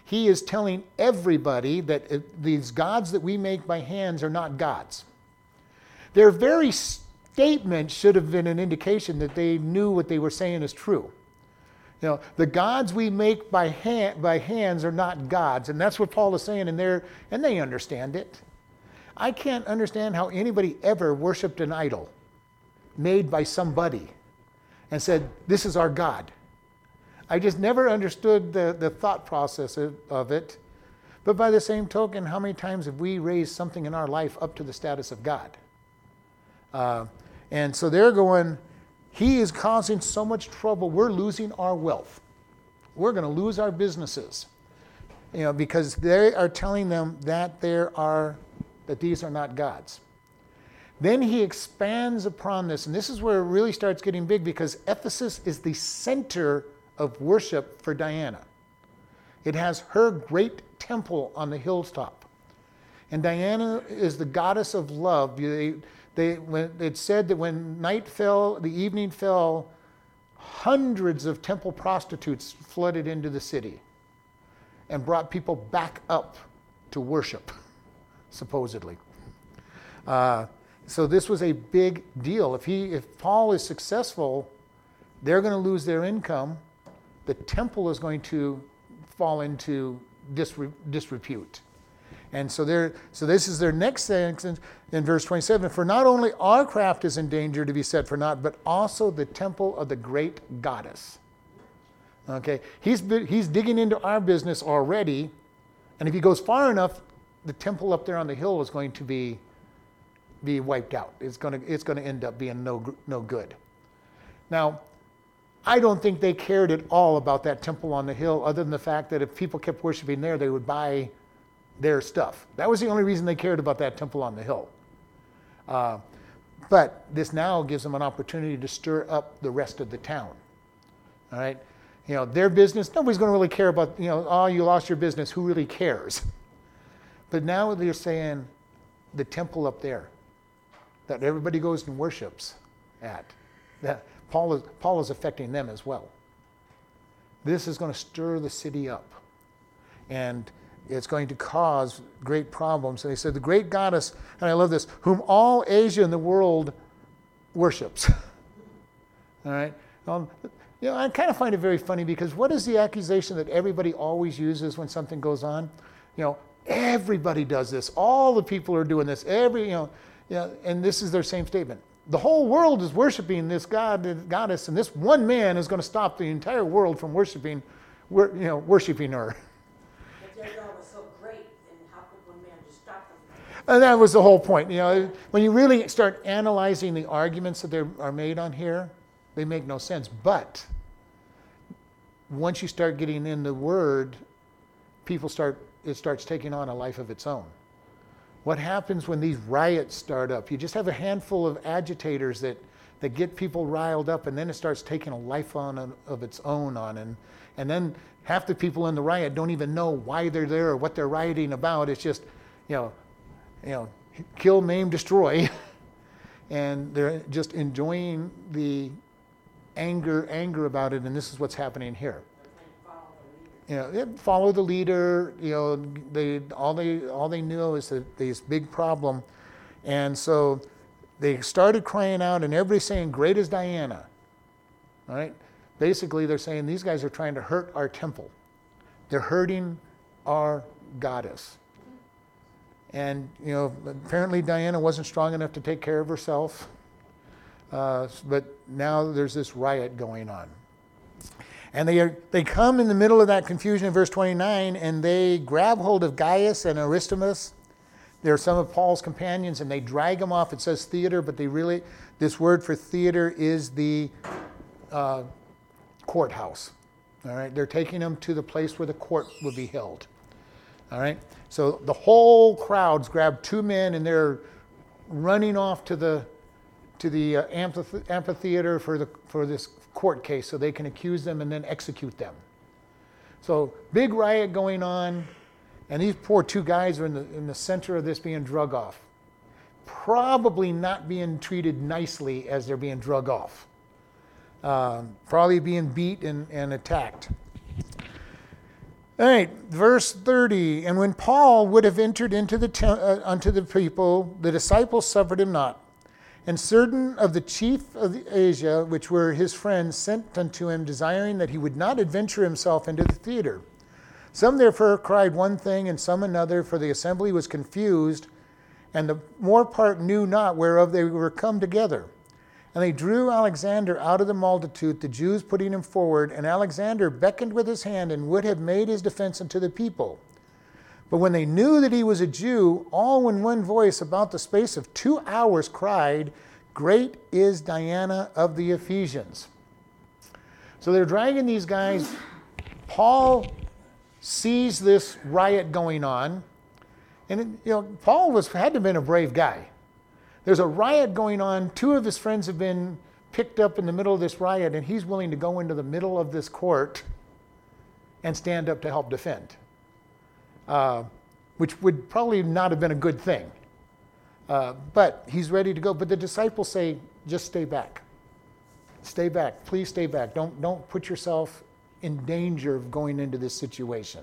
He is telling everybody that it, these gods that we make by hands are not gods. Their very statement should have been an indication that they knew what they were saying is true. You know, the gods we make by hand, by hands are not gods. And that's what Paul is saying, and they're, and they understand it. I can't understand how anybody ever worshipped an idol made by somebody and said, this is our God. I just never understood the, the thought process of, of it. But by the same token, how many times have we raised something in our life up to the status of God? Uh, and so they're going... He is causing so much trouble. We're losing our wealth. We're going to lose our businesses, you know, because they are telling them that there are, that these are not gods. Then he expands upon this, and this is where it really starts getting big, because Ephesus is the center of worship for Diana. It has her great temple on the hilltop, and Diana is the goddess of love. They, They, when, it said that when night fell, the evening fell, hundreds of temple prostitutes flooded into the city and brought people back up to worship, supposedly. Uh, so this was a big deal. If he, if Paul is successful, they're going to lose their income. The temple is going to fall into disre- disrepute. And so they're, so this is their next sentence in verse twenty-seven. For not only our craft is in danger to be set for naught, but also the temple of the great goddess. Okay, he's he's digging into our business already, and if he goes far enough, the temple up there on the hill is going to be be wiped out. It's going to it's going to end up being no no good. Now, I don't think they cared at all about that temple on the hill, other than the fact that if people kept worshiping there, they would buy their stuff. That was the only reason they cared about that temple on the hill. Uh, but this now gives them an opportunity to stir up the rest of the town. All right, you know, their business, nobody's going to really care about, you know, oh, you lost your business, who really cares? But now they're saying the temple up there that everybody goes and worships at, that Paul is, Paul is affecting them as well. This is going to stir the city up, and it's going to cause great problems. And they said, the great goddess, and I love this, whom all Asia and the world worships. All right? Um, you know, I kind of find it very funny, because what is the accusation that everybody always uses when something goes on? You know, everybody does this. All the people are doing this. Every, you know, you know, and this is their same statement. The whole world is worshiping this god, goddess, and this one man is going to stop the entire world from worshiping, you know, worshiping her. And that was the whole point. You know, when you really start analyzing the arguments that there are made on here, they make no sense. But once you start getting in the word, people start, it starts taking on a life of its own. What happens when these riots start up? You just have a handful of agitators that, that get people riled up, and then it starts taking a life on of its own on. And, and then half the people in the riot don't even know why they're there or what they're rioting about. It's just, you know, you know, kill, maim, destroy, and they're just enjoying the anger, anger about it, and this is what's happening here. You know, follow the leader, you know, they, all they, all they knew is that this big problem, and so they started crying out, and everybody's saying, great is Diana, all right? Basically, they're saying, these guys are trying to hurt our temple. They're hurting our goddess. And, you know, apparently Diana wasn't strong enough to take care of herself. Uh, but now there's this riot going on. And they are, they come in the middle of that confusion in verse twenty-nine, and they grab hold of Gaius and Aristarchus, They're some of Paul's companions, and they drag him off. It says theater, but they really, this word for theater is the uh, courthouse. All right, they're taking him to the place where the court would be held. All right, so the whole crowd's grabbed two men, and they're running off to the to the uh, amphithe- amphitheater for the for this court case, so they can accuse them and then execute them. So big riot going on, and these poor two guys are in the in the center of this, being drug off, probably not being treated nicely as they're being drug off. Um, probably being beat and, and attacked. All right, verse thirty. And when Paul would have entered into the te- uh, unto the people, the disciples suffered him not. And certain of the chief of the Asia, which were his friends, sent unto him, desiring that he would not adventure himself into the theater. Some therefore cried one thing and some another, for the assembly was confused, and the more part knew not whereof they were come together. And they drew Alexander out of the multitude, the Jews putting him forward. And Alexander beckoned with his hand and would have made his defense unto the people. But when they knew that he was a Jew, all in one voice about the space of two hours cried, "Great is Diana of the Ephesians." So they're dragging these guys. Paul sees this riot going on. And it, you know, Paul was had to have been a brave guy. There's a riot going on. Two of his friends have been picked up in the middle of this riot, and he's willing to go into the middle of this court and stand up to help defend, uh, which would probably not have been a good thing. Uh, but he's ready to go. But the disciples say, just stay back. Stay back. Please stay back. Don't, don't put yourself in danger of going into this situation.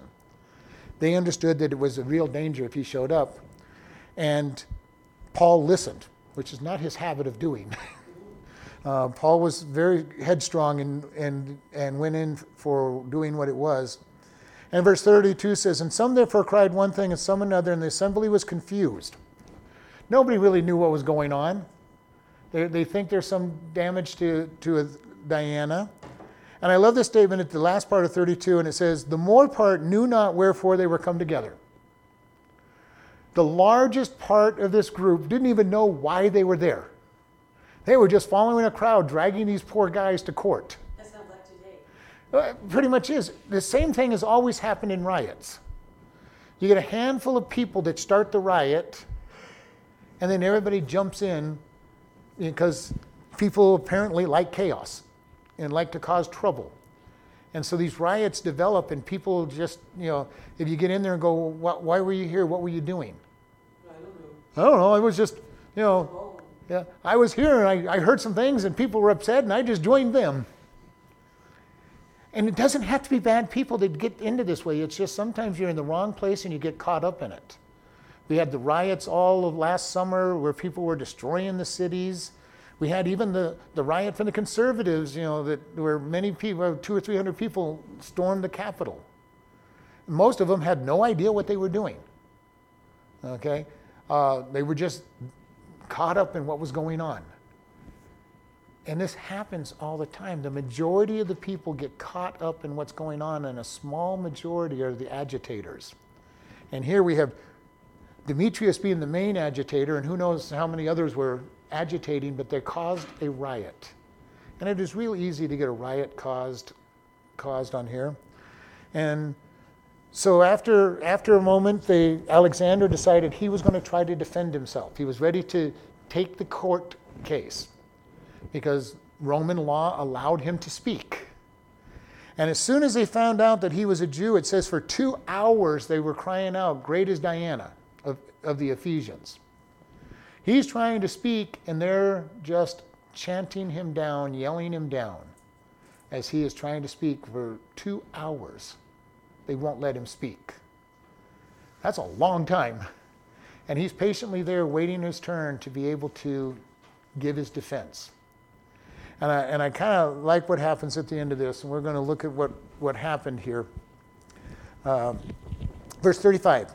They understood that it was a real danger if he showed up. And Paul listened, which is not his habit of doing. uh, Paul was very headstrong and, and and went in for doing what it was. And verse thirty-two says, "And some therefore cried one thing and some another, and the assembly was confused." Nobody really knew what was going on. They, they think there's some damage to, to Diana. And I love this statement at the last part of thirty-two, and it says, "The more part knew not wherefore they were come together." The largest part of this group didn't even know why they were there. They were just following a crowd, dragging these poor guys to court. That sounds like today. Well, it pretty much is. The same thing has always happened in riots. You get a handful of people that start the riot, and then everybody jumps in because people apparently like chaos and like to cause trouble. And so these riots develop, and people just, you know, if you get in there and go, why were you here? What were you doing? I don't know. I don't know. I was just, you know, yeah, I was here, and I, I heard some things, and people were upset, and I just joined them. And it doesn't have to be bad people that get into this way. It's just sometimes you're in the wrong place, and you get caught up in it. We had the riots all of last summer where people were destroying the cities. We had even the, the riot from the conservatives, you know, that where many people, two or three hundred people, stormed the Capitol. Most of them had no idea what they were doing. Okay, uh, they were just caught up in what was going on. And this happens all the time. The majority of the people get caught up in what's going on, and a small majority are the agitators. And here we have Demetrius being the main agitator, and who knows how many others were agitating, but they caused a riot. And it is real easy to get a riot caused caused on here. And so after after a moment, they, Alexander decided he was going to try to defend himself. He was ready to take the court case because Roman law allowed him to speak. And as soon as they found out that he was a Jew, it says for two hours they were crying out, "Great is Diana of, of the Ephesians." He's trying to speak, and they're just chanting him down, yelling him down, as he is trying to speak for two hours. They won't let him speak. That's a long time. And he's patiently there waiting his turn to be able to give his defense. And I, and I kind of like what happens at the end of this, and we're going to look at what, what happened here. Uh, verse thirty-five.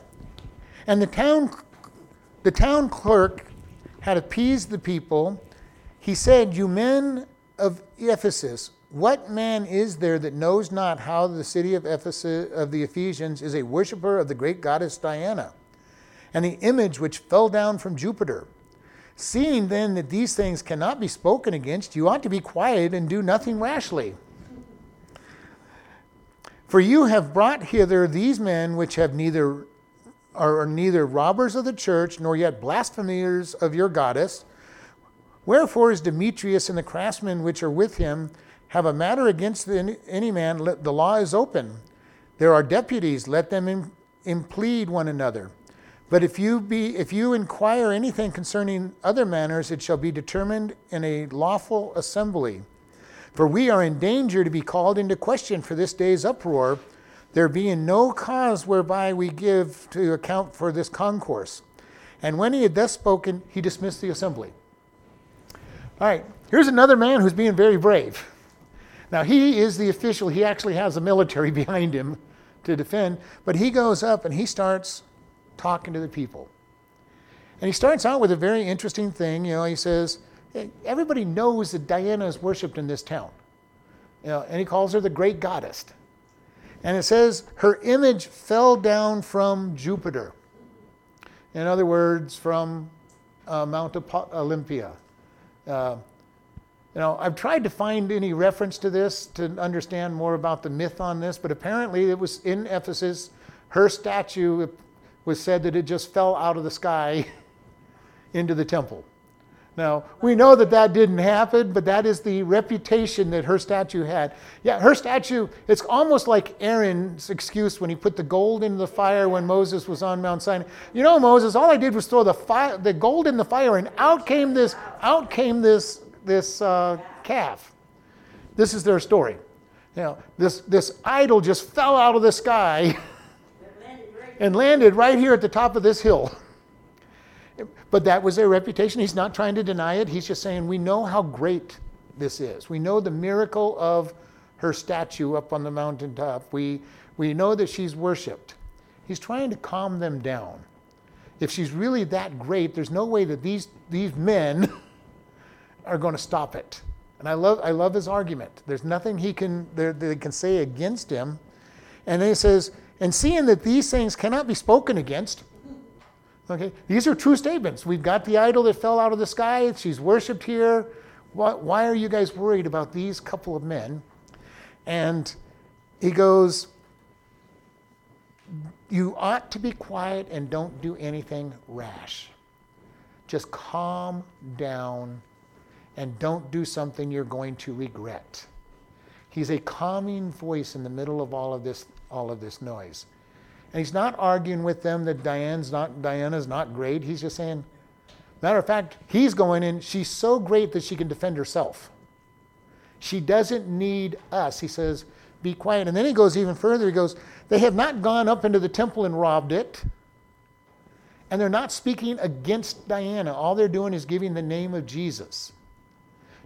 And the town, the town clerk had appeased the people. He said, "You men of Ephesus, what man is there that knows not how the city of Ephesus of the Ephesians is a worshiper of the great goddess Diana, and the image which fell down from Jupiter. Seeing then that these things cannot be spoken against, you ought to be quiet and do nothing rashly. For you have brought hither these men which have neither are neither robbers of the church, nor yet blasphemers of your goddess. Wherefore is Demetrius and the craftsmen which are with him have a matter against any man? Let the law is open. There are deputies, let them implead one another. But if you be if you inquire anything concerning other matters, it shall be determined in a lawful assembly. For we are in danger to be called into question for this day's uproar, there being no cause whereby we give to account for this concourse. And when he had thus spoken, he dismissed the assembly. All right, here's another man who's being very brave. Now, he is the official. He actually has a military behind him to defend. But he goes up and he starts talking to the people. And he starts out with a very interesting thing. You know, he says, hey, everybody knows that Diana is worshipped in this town. You know, and he calls her the great goddess. And it says, her image fell down from Jupiter. In other words, from uh, Mount Olympia. Uh, you know, I've tried to find any reference to this to understand more about the myth on this, but apparently it was in Ephesus. Her statue was said that it just fell out of the sky into the temple. Now, we know that that didn't happen, but that is the reputation that her statue had. Yeah, her statue, it's almost like Aaron's excuse when he put the gold into the fire when Moses was on Mount Sinai. You know, Moses, all I did was throw the fire, the gold in the fire, and out came this, out came this, this uh, calf. This is their story. You know, this, this idol just fell out of the sky and landed right here at the top of this hill. But that was their reputation. He's not trying to deny it. He's just saying, we know how great this is. We know the miracle of her statue up on the mountaintop. We we know that she's worshipped. He's trying to calm them down. If she's really that great, there's no way that these these men are going to stop it. And I love I love his argument. There's nothing he can they can say against him. And then he says, and seeing that these things cannot be spoken against. Okay, these are true statements. We've got the idol that fell out of the sky. She's worshipped here. Why, why are you guys worried about these couple of men? And he goes, you ought to be quiet and don't do anything rash. Just calm down and don't do something you're going to regret. He's a calming voice in the middle of all of this, all of this noise. And he's not arguing with them that Diane's not, Diana's not great. He's just saying, matter of fact, he's going in, she's so great that she can defend herself. She doesn't need us. He says, be quiet. And then he goes even further. He goes, they have not gone up into the temple and robbed it. And they're not speaking against Diana. All they're doing is giving the name of Jesus.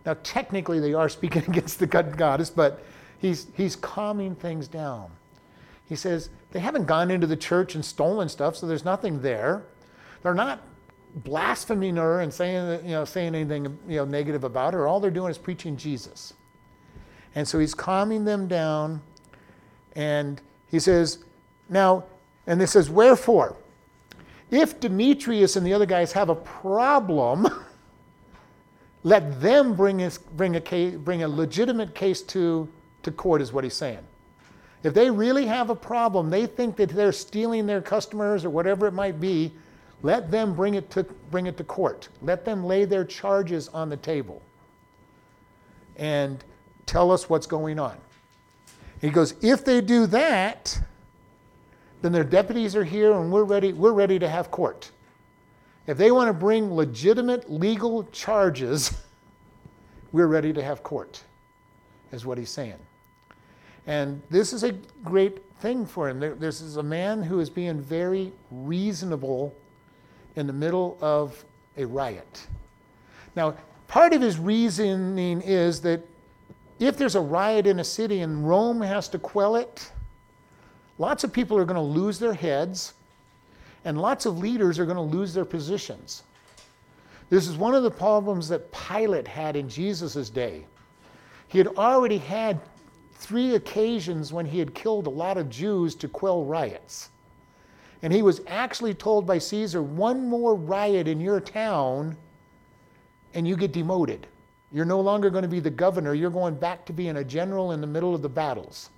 Now, technically, they are speaking against the goddess, but he's he's calming things down. He says, they haven't gone into the church and stolen stuff, so there's nothing there. They're not blaspheming her and saying, you know, saying anything, you know, negative about her. All they're doing is preaching Jesus. And so he's calming them down. And he says, now, and this says, wherefore, if Demetrius and the other guys have a problem, let them bring a, bring a case, bring a legitimate case to, to court, is what he's saying. If they really have a problem, they think that they're stealing their customers or whatever it might be, let them bring it to bring it to court. Let them lay their charges on the table and tell us what's going on. He goes, if they do that, then their deputies are here and we're ready, we're ready to have court. If they want to bring legitimate legal charges, we're ready to have court, is what he's saying. And this is a great thing for him. There, this is a man who is being very reasonable in the middle of a riot. Now, part of his reasoning is that if there's a riot in a city and Rome has to quell it, lots of people are going to lose their heads, and lots of leaders are going to lose their positions. This is one of the problems that Pilate had in Jesus' day. He had already had three occasions when he had killed a lot of Jews to quell riots. and he was actually told by Caesar, one more riot in your town and you get demoted. You're no longer going to be the governor. You're going back to being a general in the middle of the battles.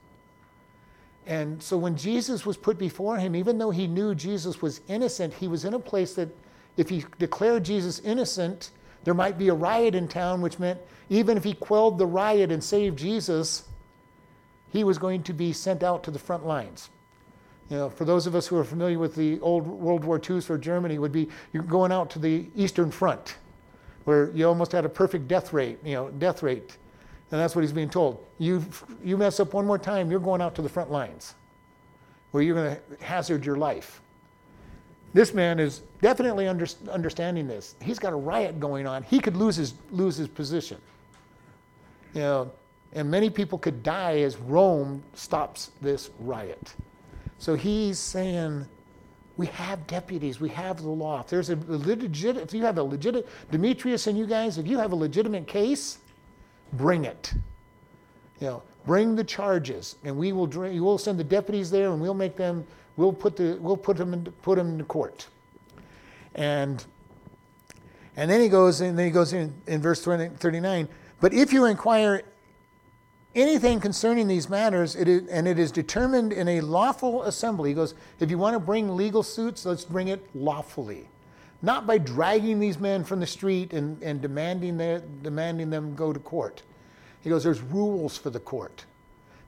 And so when Jesus was put before him, even though he knew Jesus was innocent, he was in a place that if he declared Jesus innocent, there might be a riot in town, which meant even if he quelled the riot and saved Jesus, he was going to be sent out to the front lines. You know, for those of us who are familiar with the old World War Two for Germany, would be you're going out to the Eastern Front, where you almost had a perfect death rate, you know, death rate. And that's what he's being told. You you mess up one more time, you're going out to the front lines where you're going to hazard your life. This man is definitely under, understanding this. He's got a riot going on. He could lose his lose his position. You know, and many people could die as Rome stops this riot. So he's saying, we have deputies, we have the law. If there's a legit, if you have a legit, Demetrius and you guys, if you have a legitimate case, bring it. You know, bring the charges, and we will we will send the deputies there, and we'll make them. We'll put the we'll put them in, put them in the court. And and then he goes and then he goes in in verse thirty-nine. But if you inquire anything concerning these matters, it is, and it is determined in a lawful assembly. He goes, if you want to bring legal suits, let's bring it lawfully. Not by dragging these men from the street and, and demanding, their, demanding them go to court. He goes, there's rules for the court.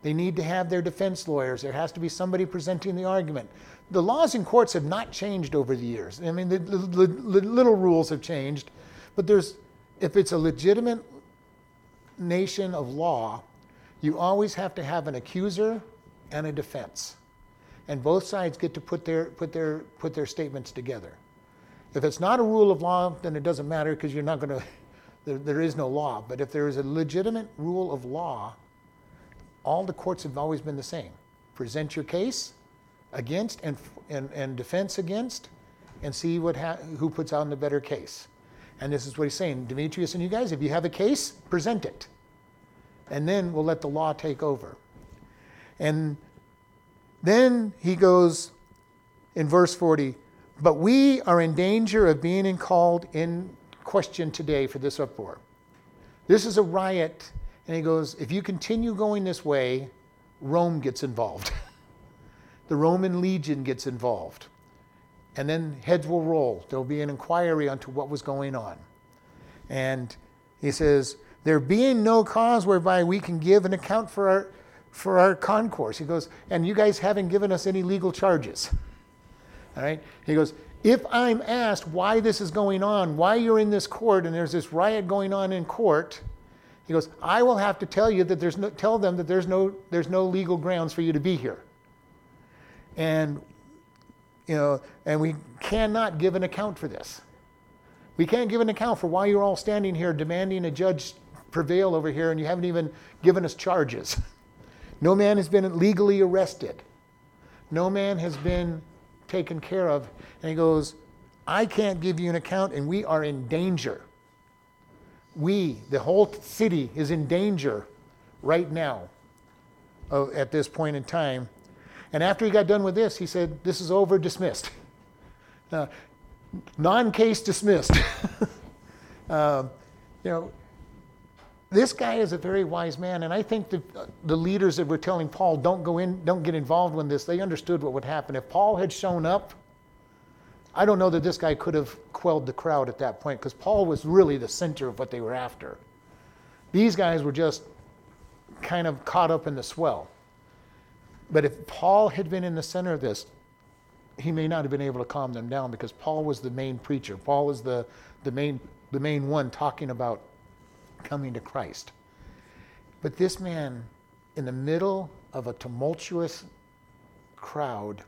They need to have their defense lawyers. There has to be somebody presenting the argument. The laws in courts have not changed over the years. I mean, the, the, the, the little rules have changed. But there's, if it's a legitimate nation of law, you always have to have an accuser and a defense. And both sides get to put their, put their, put their statements together. If it's not a rule of law, then it doesn't matter because you're not going to, there, there is no law. But if there is a legitimate rule of law, all the courts have always been the same. Present your case against and and, and defense against and see what ha- who puts on the better case. And this is what he's saying, Demetrius and you guys, if you have a case, present it. And then we'll let the law take over. And then he goes in verse forty, but we are in danger of being called in question today for this uproar. This is a riot. And he goes, if you continue going this way, Rome gets involved. The Roman legion gets involved. And then heads will roll. There'll be an inquiry onto what was going on. And he says, there being no cause whereby we can give an account for our for our concourse. He goes, and you guys haven't given us any legal charges. All right? He goes, if I'm asked why this is going on, why you're in this court and there's this riot going on in court, he goes, I will have to tell you that there's no tell them that there's no there's no legal grounds for you to be here. And you know, and we cannot give an account for this. We can't give an account for why you're all standing here demanding a judge prevail over here and you haven't even given us charges. No man has been legally arrested. No man has been taken care of. And he goes, I can't give you an account and we are in danger. We, the whole city, is in danger right now uh, at this point in time. And after he got done with this, he said, this is over, dismissed. Uh, non-case dismissed. uh, you know, this guy is a very wise man, and I think the, the leaders that were telling Paul, don't go in, don't get involved in this, they understood what would happen. If Paul had shown up, I don't know that this guy could have quelled the crowd at that point because Paul was really the center of what they were after. These guys were just kind of caught up in the swell. But if Paul had been in the center of this, he may not have been able to calm them down because Paul was the main preacher. Paul was the, the main the main one talking about coming to Christ. But this man, in the middle of a tumultuous crowd,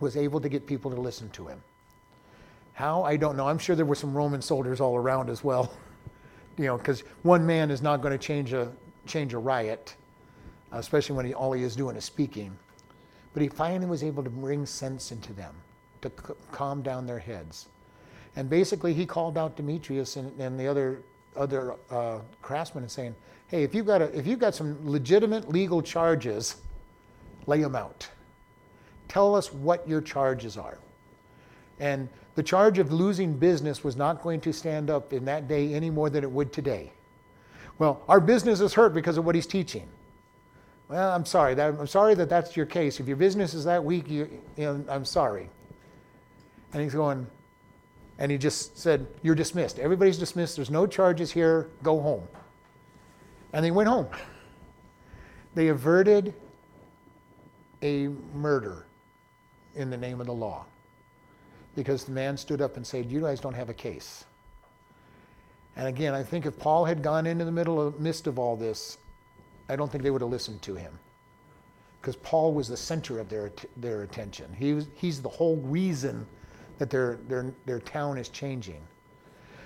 was able to get people to listen to him. How? I don't know. I'm sure there were some Roman soldiers all around as well. You know, because one man is not going to change a change a riot, especially when he, all he is doing is speaking. But he finally was able to bring sense into them, to c- calm down their heads. And basically he called out Demetrius and, and the other other uh, craftsmen and saying, hey, if you've got a, if you've got some legitimate legal charges, lay them out. tell us what your charges are. And the charge of losing business was not going to stand up in that day any more than it would today. Well, our business is hurt because of what he's teaching. Well, I'm sorry. That, I'm sorry that that's your case. If your business is that weak, you, you know, I'm sorry. And he's going, and he just said, you're dismissed. Everybody's dismissed. There's no charges here. Go home. And they went home. They averted a murder in the name of the law, because the man stood up and said, you guys don't have a case. And again, I think if Paul had gone into the middle of, midst of all this, I don't think they would have listened to him, because Paul was the center of their their attention. He was, he's the whole reason that their their their town is changing.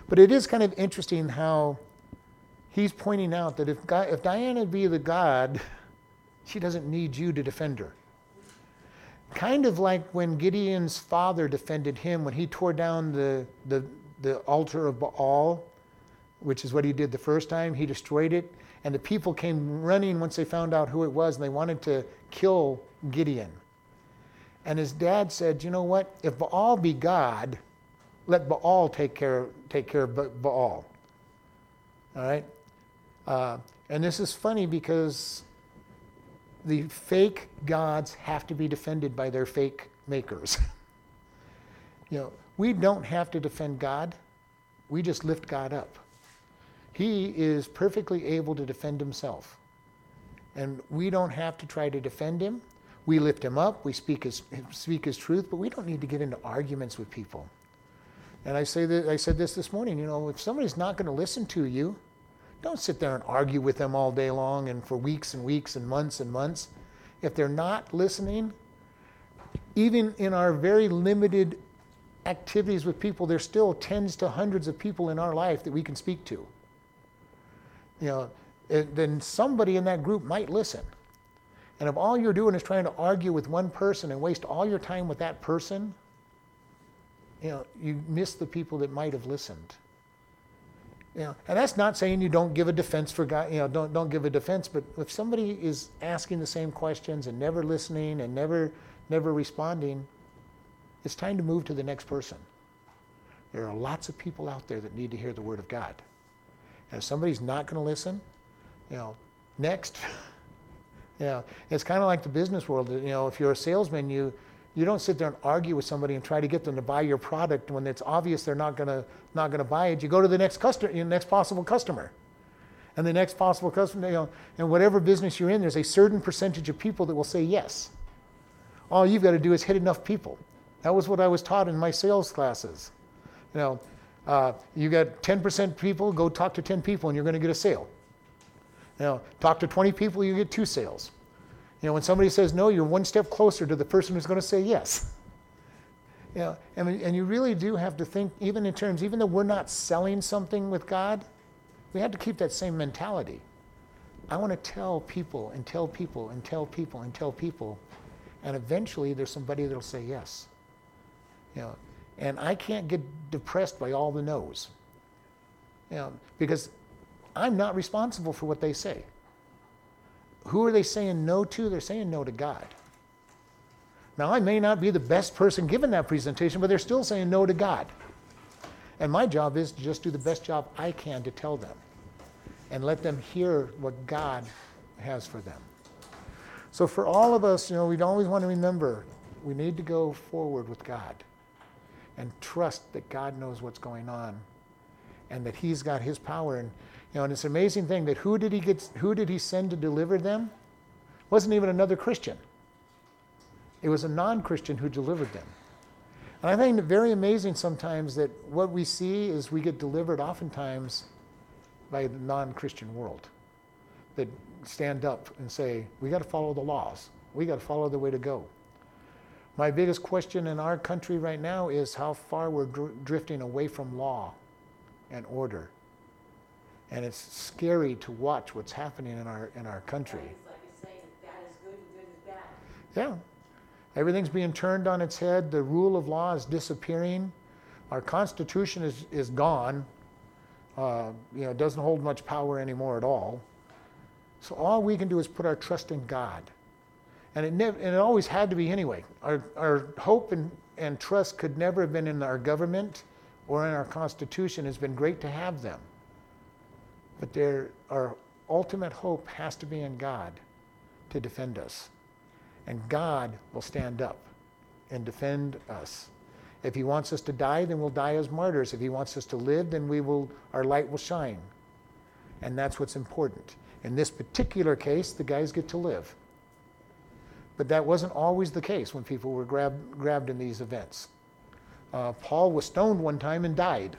But it is kind of interesting how he's pointing out that if God, if Diana be the God, she doesn't need you to defend her. Kind of like when Gideon's father defended him when he tore down the the, the altar of Baal, which is what he did the first time. He destroyed it, and the people came running once they found out who it was, and they wanted to kill Gideon. And his dad said, you know what? If Baal be God, let Baal take care, take care of Baal. All right? Uh, and this is funny because the fake gods have to be defended by their fake makers. You know, we don't have to defend God. We just lift God up. He is perfectly able to defend himself. And we don't have to try to defend him. We lift him up. We speak his, speak his truth, but we don't need to get into arguments with people. And I say that, I said this this morning, you know, if somebody's not going to listen to you, don't sit there and argue with them all day long and for weeks and weeks and months and months. If they're not listening, even in our very limited activities with people, there's still tens to hundreds of people in our life that we can speak to. You know, it, then somebody in that group might listen. And if all you're doing is trying to argue with one person and waste all your time with that person, you know, you miss the people that might have listened. You know, and that's not saying you don't give a defense for God, you know, don't don't give a defense, but if somebody is asking the same questions and never listening and never never responding, it's time to move to the next person. There are lots of people out there that need to hear the word of God. And if somebody's not going to listen, you know, next. You know, it's kind of like the business world. You know, if you're a salesman, you you don't sit there and argue with somebody and try to get them to buy your product when it's obvious they're not going to not going to buy it. You go to the next customer, your next possible customer, and the next possible customer. You know, and whatever business you're in, there's a certain percentage of people that will say yes. All you've got to do is hit enough people. That was what I was taught in my sales classes. You know. Uh, you got ten percent people, go talk to ten people and you're going to get a sale. You know, talk to twenty people, you get two sales. You know, when somebody says no, you're one step closer to the person who's going to say yes. You know, and, and you really do have to think, even in terms, even though we're not selling something with God, we have to keep that same mentality. I want to tell people and tell people and tell people and tell people, and eventually there's somebody that'll say yes. You know. And I can't get depressed by all the no's, you know, because I'm not responsible for what they say. Who are they saying no to? They're saying no to God. Now, I may not be the best person given that presentation, but they're still saying no to God. And my job is to just do the best job I can to tell them and let them hear what God has for them. So for all of us, you know, we'd always want to remember we need to go forward with God. And trust that God knows what's going on, and that He's got His power. And you know, and it's an amazing thing that who did He get? Who did He send to deliver them? It wasn't even another Christian. It was a non-Christian who delivered them. And I think it's very amazing sometimes that what we see is we get delivered oftentimes by the non-Christian world that stand up and say, "We got to follow the laws. We got to follow the way to go." My biggest question in our country right now is how far we're dr- drifting away from law and order. And it's scary to watch what's happening in our in our country. It's like it's saying bad is good and good is bad. Yeah. Everything's being turned on its head. The rule of law is disappearing. Our Constitution is, is gone. Uh, you know, it doesn't hold much power anymore at all. So all we can do is put our trust in God. And it never, and it always had to be anyway. Our our hope and, and trust could never have been in our government or in our Constitution. It's been great to have them. But there, our ultimate hope has to be in God to defend us. And God will stand up and defend us. If he wants us to die, then we'll die as martyrs. If he wants us to live, then we will, our light will shine. And that's what's important. In this particular case, the guys get to live. But that wasn't always the case when people were grabbed, grabbed in these events. Uh, Paul was stoned one time and died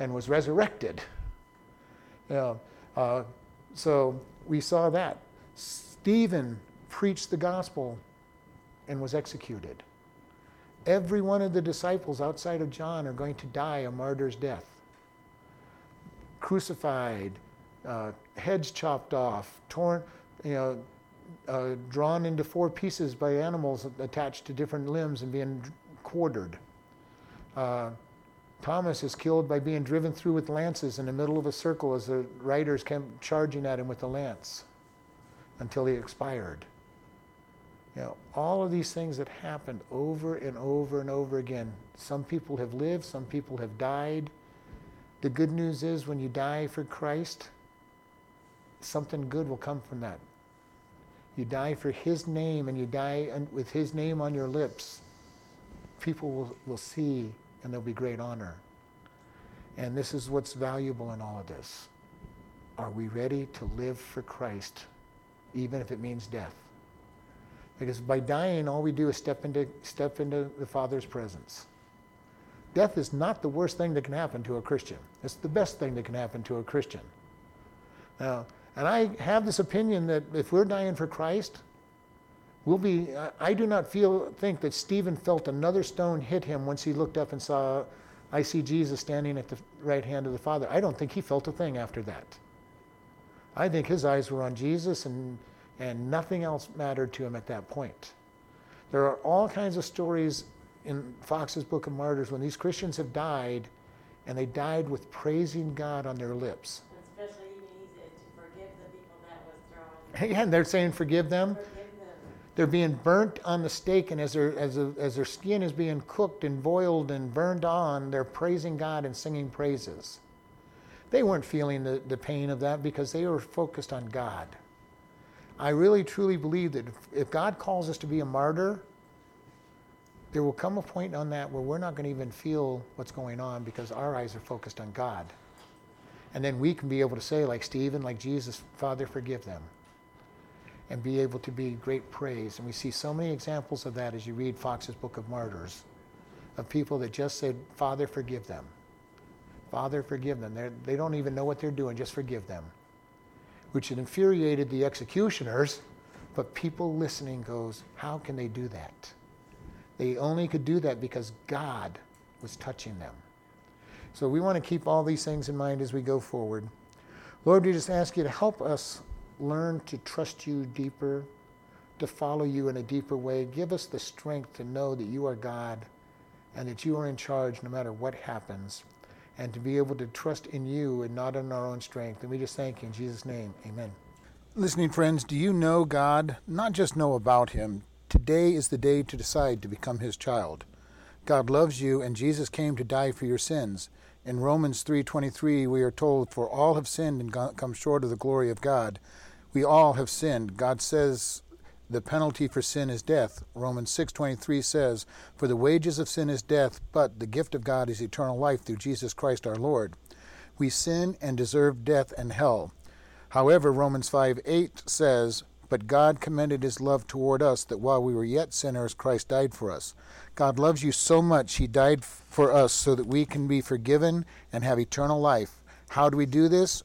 and was resurrected. You know, uh, so we saw that. Stephen preached the gospel and was executed. Every one of the disciples outside of John are going to die a martyr's death. Crucified, uh, heads chopped off, torn, you know, Uh, drawn into four pieces by animals attached to different limbs and being quartered. Uh, Thomas is killed by being driven through with lances in the middle of a circle as the riders came charging at him with the lance until he expired. You know, all of these things that happened over and over and over again. Some people have lived, some people have died. The good news is when you die for Christ, something good will come from that. You die for his name, and you die with his name on your lips. People will, will see, and there'll be great honor. And this is what's valuable in all of this. Are we ready to live for Christ, even if it means death? Because by dying, all we do is step into, step into the Father's presence. Death is not the worst thing that can happen to a Christian. It's the best thing that can happen to a Christian. Now, and I have this opinion that if we're dying for Christ, we'll be, I do not feel, think that Stephen felt another stone hit him once he looked up and saw, I see Jesus standing at the right hand of the Father. I don't think he felt a thing after that. I think his eyes were on Jesus, and, and nothing else mattered to him at that point. There are all kinds of stories in Fox's Book of Martyrs when these Christians have died, and they died with praising God on their lips. Yeah, and they're saying, forgive them. forgive them. They're being burnt on the stake, and as their as a, as their skin is being cooked and boiled and burned on, they're praising God and singing praises. They weren't feeling the, the pain of that because they were focused on God. I really truly believe that if, if God calls us to be a martyr, there will come a point on that where we're not going to even feel what's going on because our eyes are focused on God. And then we can be able to say, like Stephen, like Jesus, Father, forgive them, and be able to be great praise. And we see so many examples of that as you read Fox's Book of Martyrs, of people that just said, Father, forgive them. Father, forgive them. They're, they don't even know what they're doing, just forgive them. Which infuriated the executioners, but people listening goes, how can they do that? They only could do that because God was touching them. So we want to keep all these things in mind as we go forward. Lord, we just ask you to help us learn to trust you deeper, to follow you in a deeper way. Give us the strength to know that you are God and that you are in charge no matter what happens, and to be able to trust in you and not in our own strength. And we just thank you in Jesus' name. Amen. Listening friends, do you know God? Not just know about him. Today is the day to decide to become his child. God loves you, and Jesus came to die for your sins. In Romans three twenty-three, we are told, for all have sinned and come short of the glory of God. We all have sinned. God says the penalty for sin is death. Romans six twenty-three says, for the wages of sin is death, but the gift of God is eternal life through Jesus Christ our Lord. We sin and deserve death and hell. However, Romans five eight says, but God commended his love toward us, that while we were yet sinners, Christ died for us. God loves you so much, he died for us so that we can be forgiven and have eternal life. How do we do this?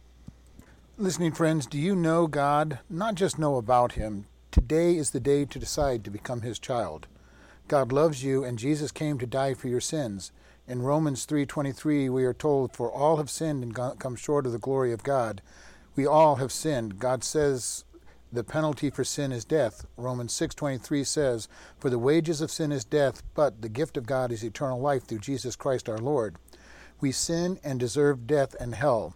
Listening friends, do you know God? Not just know about Him. Today is the day to decide to become His child. God loves you, and Jesus came to die for your sins. In Romans three twenty-three, we are told, "For all have sinned and come short of the glory of God." We all have sinned. God says the penalty for sin is death. Romans six twenty-three says, "For the wages of sin is death, but the gift of God is eternal life through Jesus Christ our Lord." We sin and deserve death and hell.